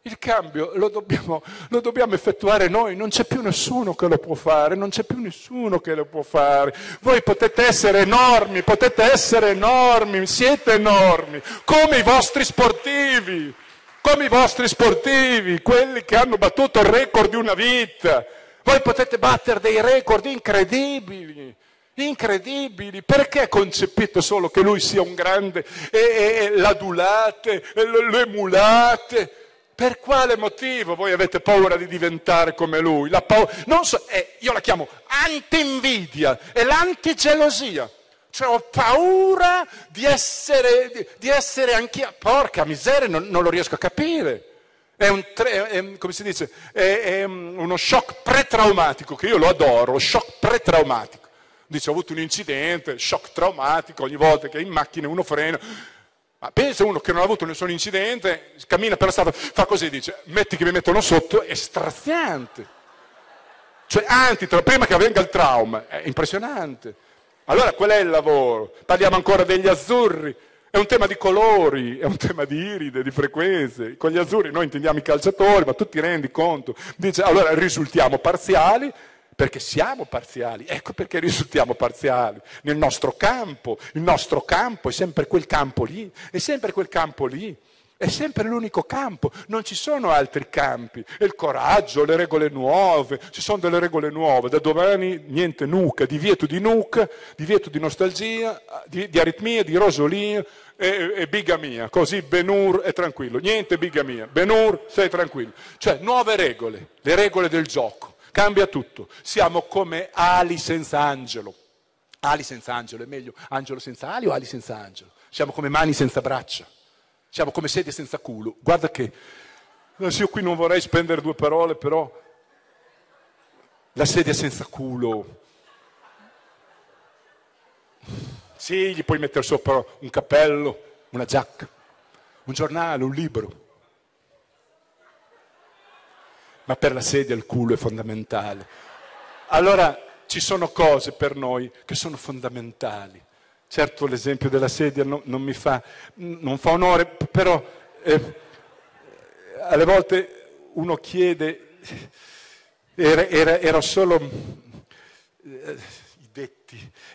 Il cambio lo dobbiamo, lo dobbiamo effettuare noi, non c'è più nessuno che lo può fare, non c'è più nessuno che lo può fare. Voi potete essere enormi, potete essere enormi, siete enormi, come i vostri sportivi, come i vostri sportivi, quelli che hanno battuto il record di una vita. Voi potete battere dei record incredibili. Incredibili, perché concepite solo che lui sia un grande e, e, e l'adulate, e lo, lo emulate? Per quale motivo voi avete paura di diventare come lui? La paura, non so, eh, io la chiamo anti-invidia e l'antigelosia. Cioè ho paura di essere, di, di essere anch'io. Porca miseria, non, non lo riesco a capire. È un, tre, è, come si dice, è, è uno shock pretraumatico, che io lo adoro, shock pretraumatico. Dice, ho avuto un incidente, shock traumatico, ogni volta che in macchina uno frena. Ma pensa uno che non ha avuto nessun incidente, cammina per la strada, fa così, dice, metti che mi mettono sotto, è straziante. Cioè, antitra, prima che avvenga il trauma, è impressionante. Allora qual è il lavoro? Parliamo ancora degli azzurri, è un tema di colori, è un tema di iride, di frequenze. Con gli azzurri noi intendiamo i calciatori, ma tu ti rendi conto? Dice, allora risultiamo parziali, perché siamo parziali, ecco perché risultiamo parziali nel nostro campo. Il nostro campo è sempre quel campo lì, è sempre quel campo lì. È sempre l'unico campo, non ci sono altri campi. Il coraggio, le regole nuove, ci sono delle regole nuove. Da domani niente nuca, divieto di nuca, divieto di nostalgia, di, di aritmia, di rosolia e, e bigamia. Così Ben-Hur è tranquillo, niente bigamia. Ben-Hur sei tranquillo. Cioè nuove regole, le regole del gioco. Cambia tutto. Siamo come ali senza angelo. Ali senza angelo è meglio, angelo senza ali o ali senza angelo? Siamo come mani senza braccia. Siamo come sedie senza culo. Guarda che, io qui non vorrei spendere due parole, però la sedia senza culo. Sì, gli puoi mettere sopra un cappello, una giacca, un giornale, un libro. Ma per la sedia il culo è fondamentale. Allora ci sono cose per noi che sono fondamentali. Certo l'esempio della sedia non, non mi fa, non fa onore, però eh, alle volte uno chiede, era, era, era solo eh, i detti,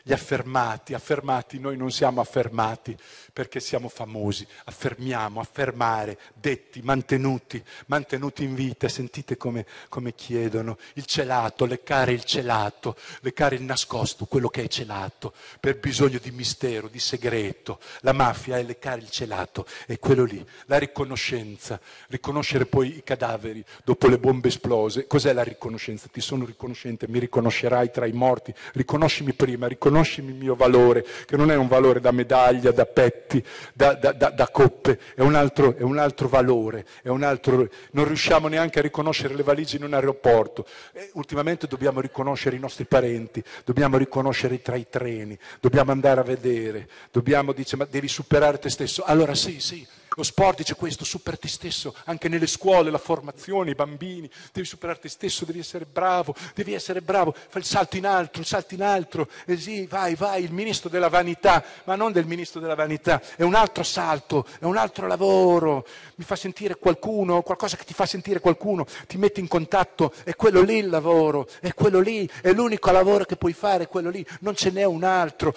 gli affermati, affermati, noi non siamo affermati perché siamo famosi, affermiamo, affermare, detti, mantenuti, mantenuti in vita, sentite come, come chiedono, il celato, leccare il celato, leccare il nascosto, quello che è celato, per bisogno di mistero, di segreto, la mafia è leccare il celato, è quello lì, la riconoscenza, riconoscere poi i cadaveri dopo le bombe esplose, cos'è la riconoscenza? Ti sono riconoscente, mi riconoscerai tra i morti, riconoscimi prima, riconoscimi il mio valore, che non è un valore da medaglia, da petto, Da, da, da, da coppe, è un altro, è un altro valore, è un altro, non riusciamo neanche a riconoscere le valigie in un aeroporto. E ultimamente dobbiamo riconoscere i nostri parenti, dobbiamo riconoscere tra i treni, dobbiamo andare a vedere, dobbiamo dice, ma devi superare te stesso. Allora sì, sì, lo sport dice questo, supera te stesso, anche nelle scuole, la formazione, i bambini, devi superare te stesso, devi essere bravo, devi essere bravo, fai il salto in alto, il salto in alto, e sì, vai, vai, il ministro della vanità, ma non del ministro della vanità, è un altro salto, è un altro lavoro, mi fa sentire qualcuno, qualcosa che ti fa sentire qualcuno, ti mette in contatto, è quello lì il lavoro, è quello lì, è l'unico lavoro che puoi fare, è quello lì, non ce n'è un altro,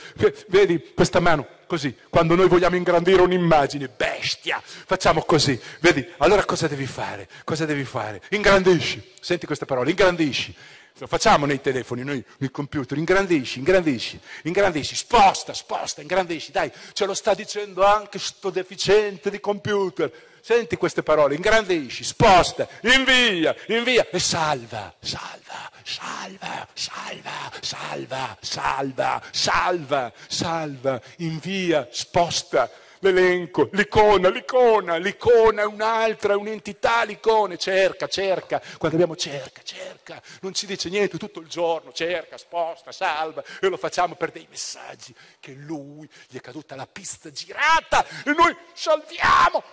vedi questa mano, così, quando noi vogliamo ingrandire un'immagine, bestia, facciamo così, vedi, allora cosa devi fare? Cosa devi fare? Ingrandisci, senti queste parole, ingrandisci, lo facciamo nei telefoni, noi, nel computer, ingrandisci, ingrandisci, ingrandisci, sposta, sposta, ingrandisci, dai, ce lo sta dicendo anche sto deficiente di computer, senti queste parole, ingrandisci, sposta, invia, invia e salva, salva, salva, salva, salva, salva, salva, salva, invia, sposta, l'elenco, l'icona, l'icona, l'icona è un'altra, è un'entità, l'icone, cerca, cerca, quando abbiamo cerca, cerca, non ci dice niente tutto il giorno, cerca, sposta, salva, e lo facciamo per dei messaggi che lui, gli è caduta la pista girata e noi salviamo.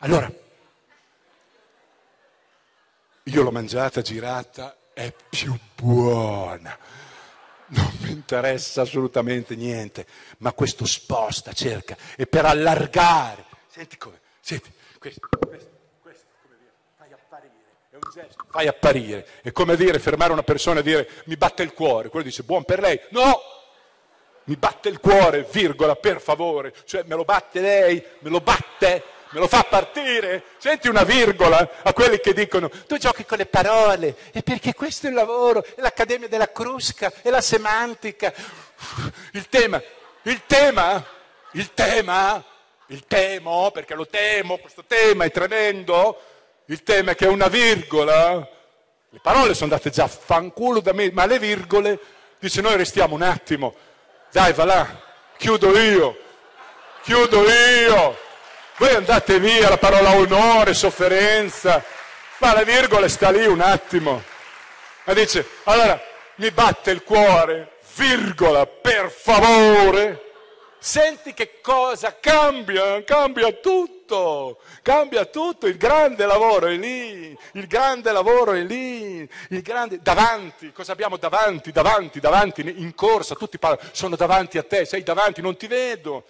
Allora, io l'ho mangiata girata, è più buona, non mi interessa assolutamente niente, ma questo sposta, cerca, e per allargare, senti come, senti, questo, questo, questo, come dire, fai apparire, è un gesto, fai apparire, è come dire, fermare una persona e dire, mi batte il cuore, quello dice, buon per lei, no, mi batte il cuore, virgola, per favore, cioè me lo batte lei, me lo batte, me lo fa partire, senti una virgola a quelli che dicono tu giochi con le parole, e perché questo è il lavoro, è l'Accademia della Crusca, è la semantica, il tema, il tema, il tema, il temo, perché lo temo, questo tema è tremendo, il tema è che è una virgola, le parole sono date già a fanculo da me, ma le virgole, dice noi restiamo un attimo, dai va là, chiudo io, chiudo io, voi andate via, la parola onore, sofferenza, ma la virgola sta lì un attimo. Ma dice, allora, mi batte il cuore, virgola, per favore. Senti che cosa cambia, cambia tutto, cambia tutto, il grande lavoro è lì, il grande lavoro è lì, il grande, davanti, cosa abbiamo davanti, davanti, davanti, in corsa, tutti parlano, sono davanti a te, sei davanti, non ti vedo.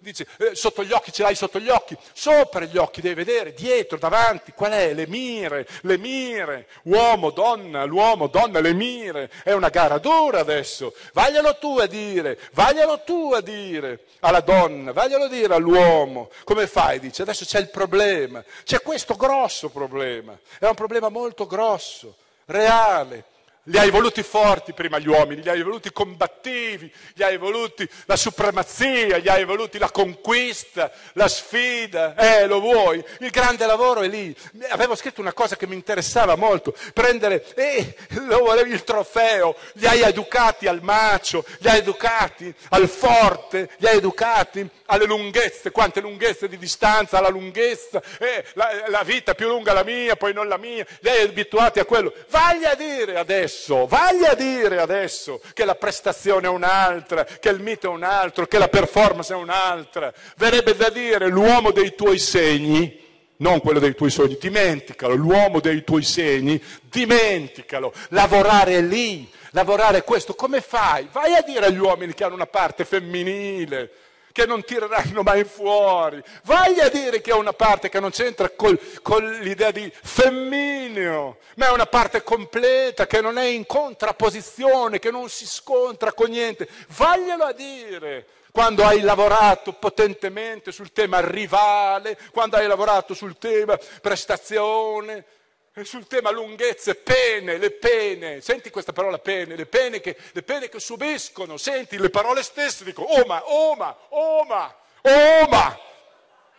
Dice, eh, sotto gli occhi ce l'hai sotto gli occhi, sopra gli occhi devi vedere, dietro, davanti, qual è? Le mire, le mire, uomo, donna, l'uomo, donna, le mire, è una gara dura adesso, vaglielo tu a dire, vaglielo tu a dire alla donna, vaglielo dire all'uomo, come fai? Dice, adesso c'è il problema, c'è questo grosso problema, è un problema molto grosso, reale. Li hai voluti forti prima gli uomini, li hai voluti combattivi, gli hai voluti la supremazia, gli hai voluti la conquista, la sfida, eh lo vuoi? Il grande lavoro è lì. Avevo scritto una cosa che mi interessava molto, prendere, eh, lo volevi il trofeo, li hai educati al macio, li hai educati al forte, li hai educati alle lunghezze, quante lunghezze di distanza, alla lunghezza, eh, la, la vita più lunga la mia, poi non la mia, li hai abituati a quello. Vai a dire adesso. Vagli a dire adesso che la prestazione è un'altra, che il mito è un altro, che la performance è un'altra. Verrebbe da dire l'uomo dei tuoi segni, non quello dei tuoi sogni, dimenticalo, l'uomo dei tuoi segni, dimenticalo, lavorare lì, lavorare questo. Come fai? Vai a dire agli uomini che hanno una parte femminile, che non tireranno mai fuori. Vai a dire che è una parte che non c'entra col, con l'idea di femmineo, ma è una parte completa, che non è in contrapposizione, che non si scontra con niente. Vaglielo a dire quando hai lavorato potentemente sul tema rivale, quando hai lavorato sul tema prestazione, sul tema lunghezze, pene, le pene, senti questa parola pene, le pene che, le pene che subiscono, senti le parole stesse, dico oh ma, oh ma, oh ma, oh ma.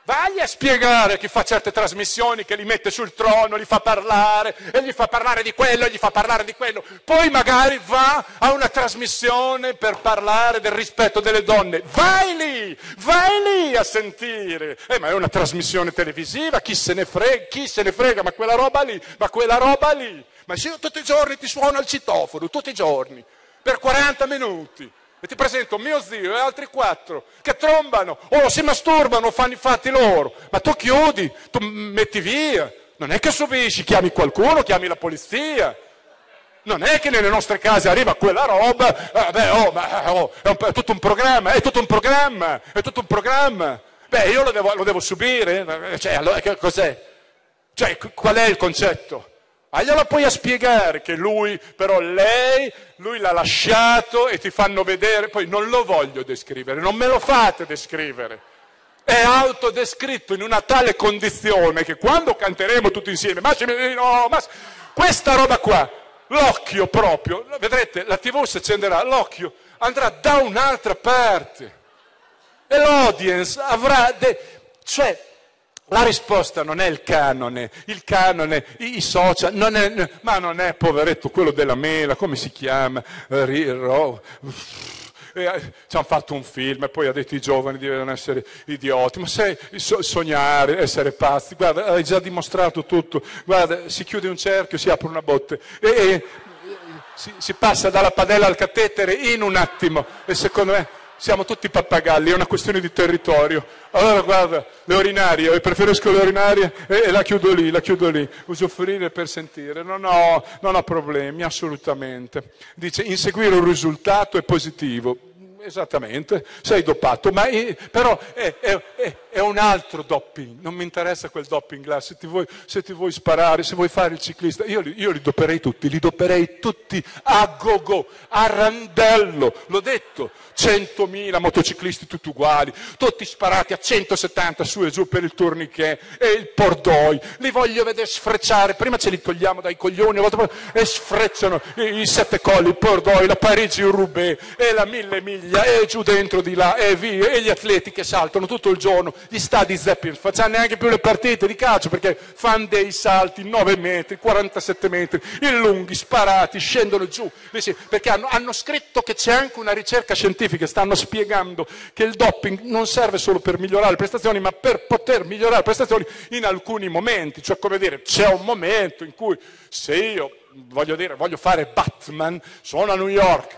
Vai a spiegare a chi fa certe trasmissioni che li mette sul trono, li fa parlare, e gli fa parlare di quello, e gli fa parlare di quello, poi magari va a una trasmissione per parlare del rispetto delle donne, vai lì, vai lì a sentire, eh ma è una trasmissione televisiva, chi se ne frega, chi se ne frega, ma quella roba lì, ma quella roba lì, ma se io tutti i giorni ti suono il citofono, tutti i giorni, per quaranta minuti, e ti presento mio zio e altri quattro che trombano, o si masturbano, o fanno i fatti loro, ma tu chiudi, tu metti via, non è che subisci, chiami qualcuno, chiami la polizia, non è che nelle nostre case arriva quella roba, ah, beh, oh, ma, oh, è, un, è tutto un programma, è tutto un programma, è tutto un programma, beh io lo devo, lo devo subire, cioè allora che cos'è? Cioè qual è il concetto? Allora poi a spiegare che lui, però lei, lui l'ha lasciato e ti fanno vedere, poi non lo voglio descrivere, non me lo fate descrivere, è autodescritto in una tale condizione che quando canteremo tutti insieme, ma, no, ma, questa roba qua, l'occhio proprio, vedrete la tivù si accenderà, l'occhio andrà da un'altra parte e l'audience avrà, de, cioè... La risposta non è il canone, il canone, i, i social, non è, ma non è poveretto quello della mela, come si chiama? Ci hanno fatto un film e poi ha detto i giovani devono essere idioti, ma se so, sognare, essere pazzi, guarda, hai già dimostrato tutto, guarda, si chiude un cerchio, si apre una botte e, e si, si passa dalla padella al catetere in un attimo e secondo me... Siamo tutti pappagalli, è una questione di territorio. Allora guarda, le urinarie, preferisco le urinarie e, e la chiudo lì, la chiudo lì, usufruire per sentire, non ho, non ho problemi assolutamente. Dice, inseguire un risultato è positivo, esattamente, sei dopato, ma eh, però è, è, è, è un altro doping, non mi interessa quel doping là, se ti vuoi, se ti vuoi sparare, se vuoi fare il ciclista, io, io li doperei tutti, li doperei tutti a gogo, a randello, l'ho detto, centomila motociclisti tutti uguali, tutti sparati a centosettanta su e giù per il tourniquet e il pordoi, li voglio vedere sfrecciare, prima ce li togliamo dai coglioni, e sfrecciano i, i sette colli, il pordoi, la Parigi-Roubaix e la mille miglia, e giù dentro di là e via, e gli atleti che saltano tutto il giorno, gli stadi zeppi, non facciamo neanche più le partite di calcio perché fanno dei salti nove metri, quarantasette metri, in lunghi, sparati, scendono giù, perché hanno, hanno scritto che c'è anche una ricerca scientifica, stanno spiegando che il doping non serve solo per migliorare le prestazioni, ma per poter migliorare le prestazioni in alcuni momenti, cioè come dire, c'è un momento in cui se io voglio dire, voglio fare Batman, sono a New York,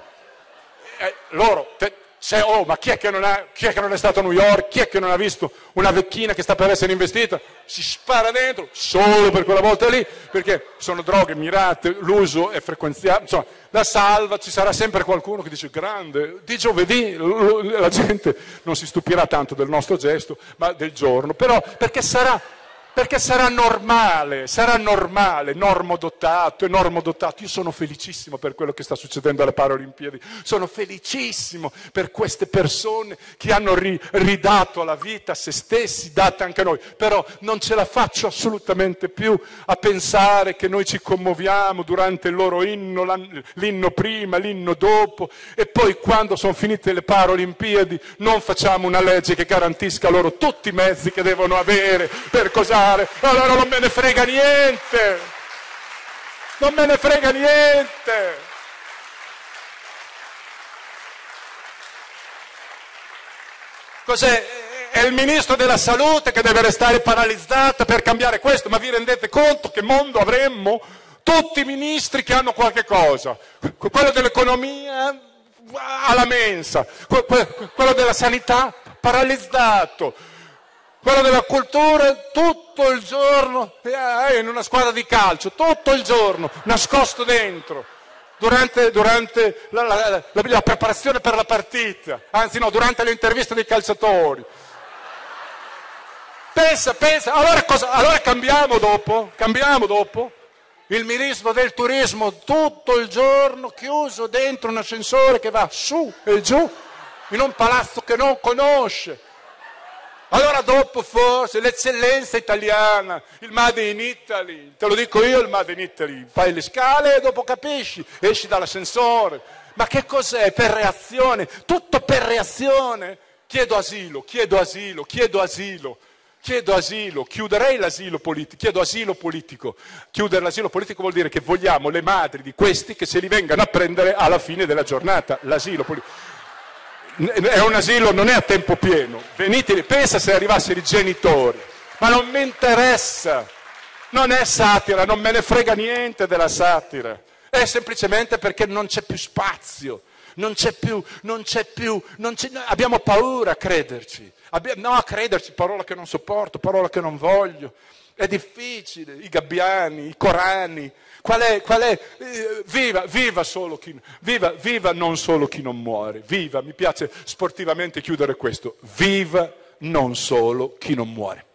Eh, loro te, Se, oh, ma chi è, che non ha, chi è che non è stato a New York? Chi è che non ha visto una vecchina che sta per essere investita? Si spara dentro solo per quella volta lì, perché sono droghe mirate, l'uso è frequenziato, insomma, la salva, ci sarà sempre qualcuno che dice grande, di giovedì la gente non si stupirà tanto del nostro gesto, ma del giorno, però perché sarà, perché sarà normale, sarà normale, normodotato e normodotato. Io sono felicissimo per quello che sta succedendo alle Paralimpiadi, sono felicissimo per queste persone che hanno ri, ridato la vita a se stessi, data anche a noi, però non ce la faccio assolutamente più a pensare che noi ci commuoviamo durante il loro inno, l'inno prima, l'inno dopo, e poi quando sono finite le Paralimpiadi non facciamo una legge che garantisca loro tutti i mezzi che devono avere per cos'altro. Allora non me ne frega niente, non me ne frega niente. Cos'è? È il ministro della salute che deve restare paralizzato per cambiare questo, ma vi rendete conto che mondo avremmo? Tutti i ministri che hanno qualche cosa, quello dell'economia alla mensa, quello della sanità paralizzato, quello della cultura tutto il giorno eh, in una squadra di calcio, tutto il giorno nascosto dentro durante, durante la, la, la, la preparazione per la partita, anzi no, durante le interviste dei calciatori. Pensa, pensa, allora, cosa, allora cambiamo dopo, cambiamo dopo. Il ministro del turismo tutto il giorno chiuso dentro un ascensore che va su e giù in un palazzo che non conosce. Allora dopo forse l'eccellenza italiana, il Made in Italy, te lo dico io il Made in Italy, fai le scale e dopo capisci, esci dall'ascensore. Ma che cos'è? Per reazione, tutto per reazione. Chiedo asilo, chiedo asilo, chiedo asilo, chiedo asilo, chiuderei l'asilo politico, chiedo asilo politico. Chiudere l'asilo politico vuol dire che vogliamo le madri di questi che se li vengano a prendere alla fine della giornata, l'asilo politico. È un asilo, non è a tempo pieno, venite, pensa se arrivassero i genitori, ma non mi interessa, non è satira, non me ne frega niente della satira, è semplicemente perché non c'è più spazio, non c'è più, non c'è più, non c'è, abbiamo paura a crederci, no a crederci, parola che non sopporto, parola che non voglio, è difficile, i gabbiani, i corani, qual è, qual è? Eh, viva, viva solo chi, viva, viva non solo chi non muore, viva, mi piace sportivamente chiudere questo, viva non solo chi non muore.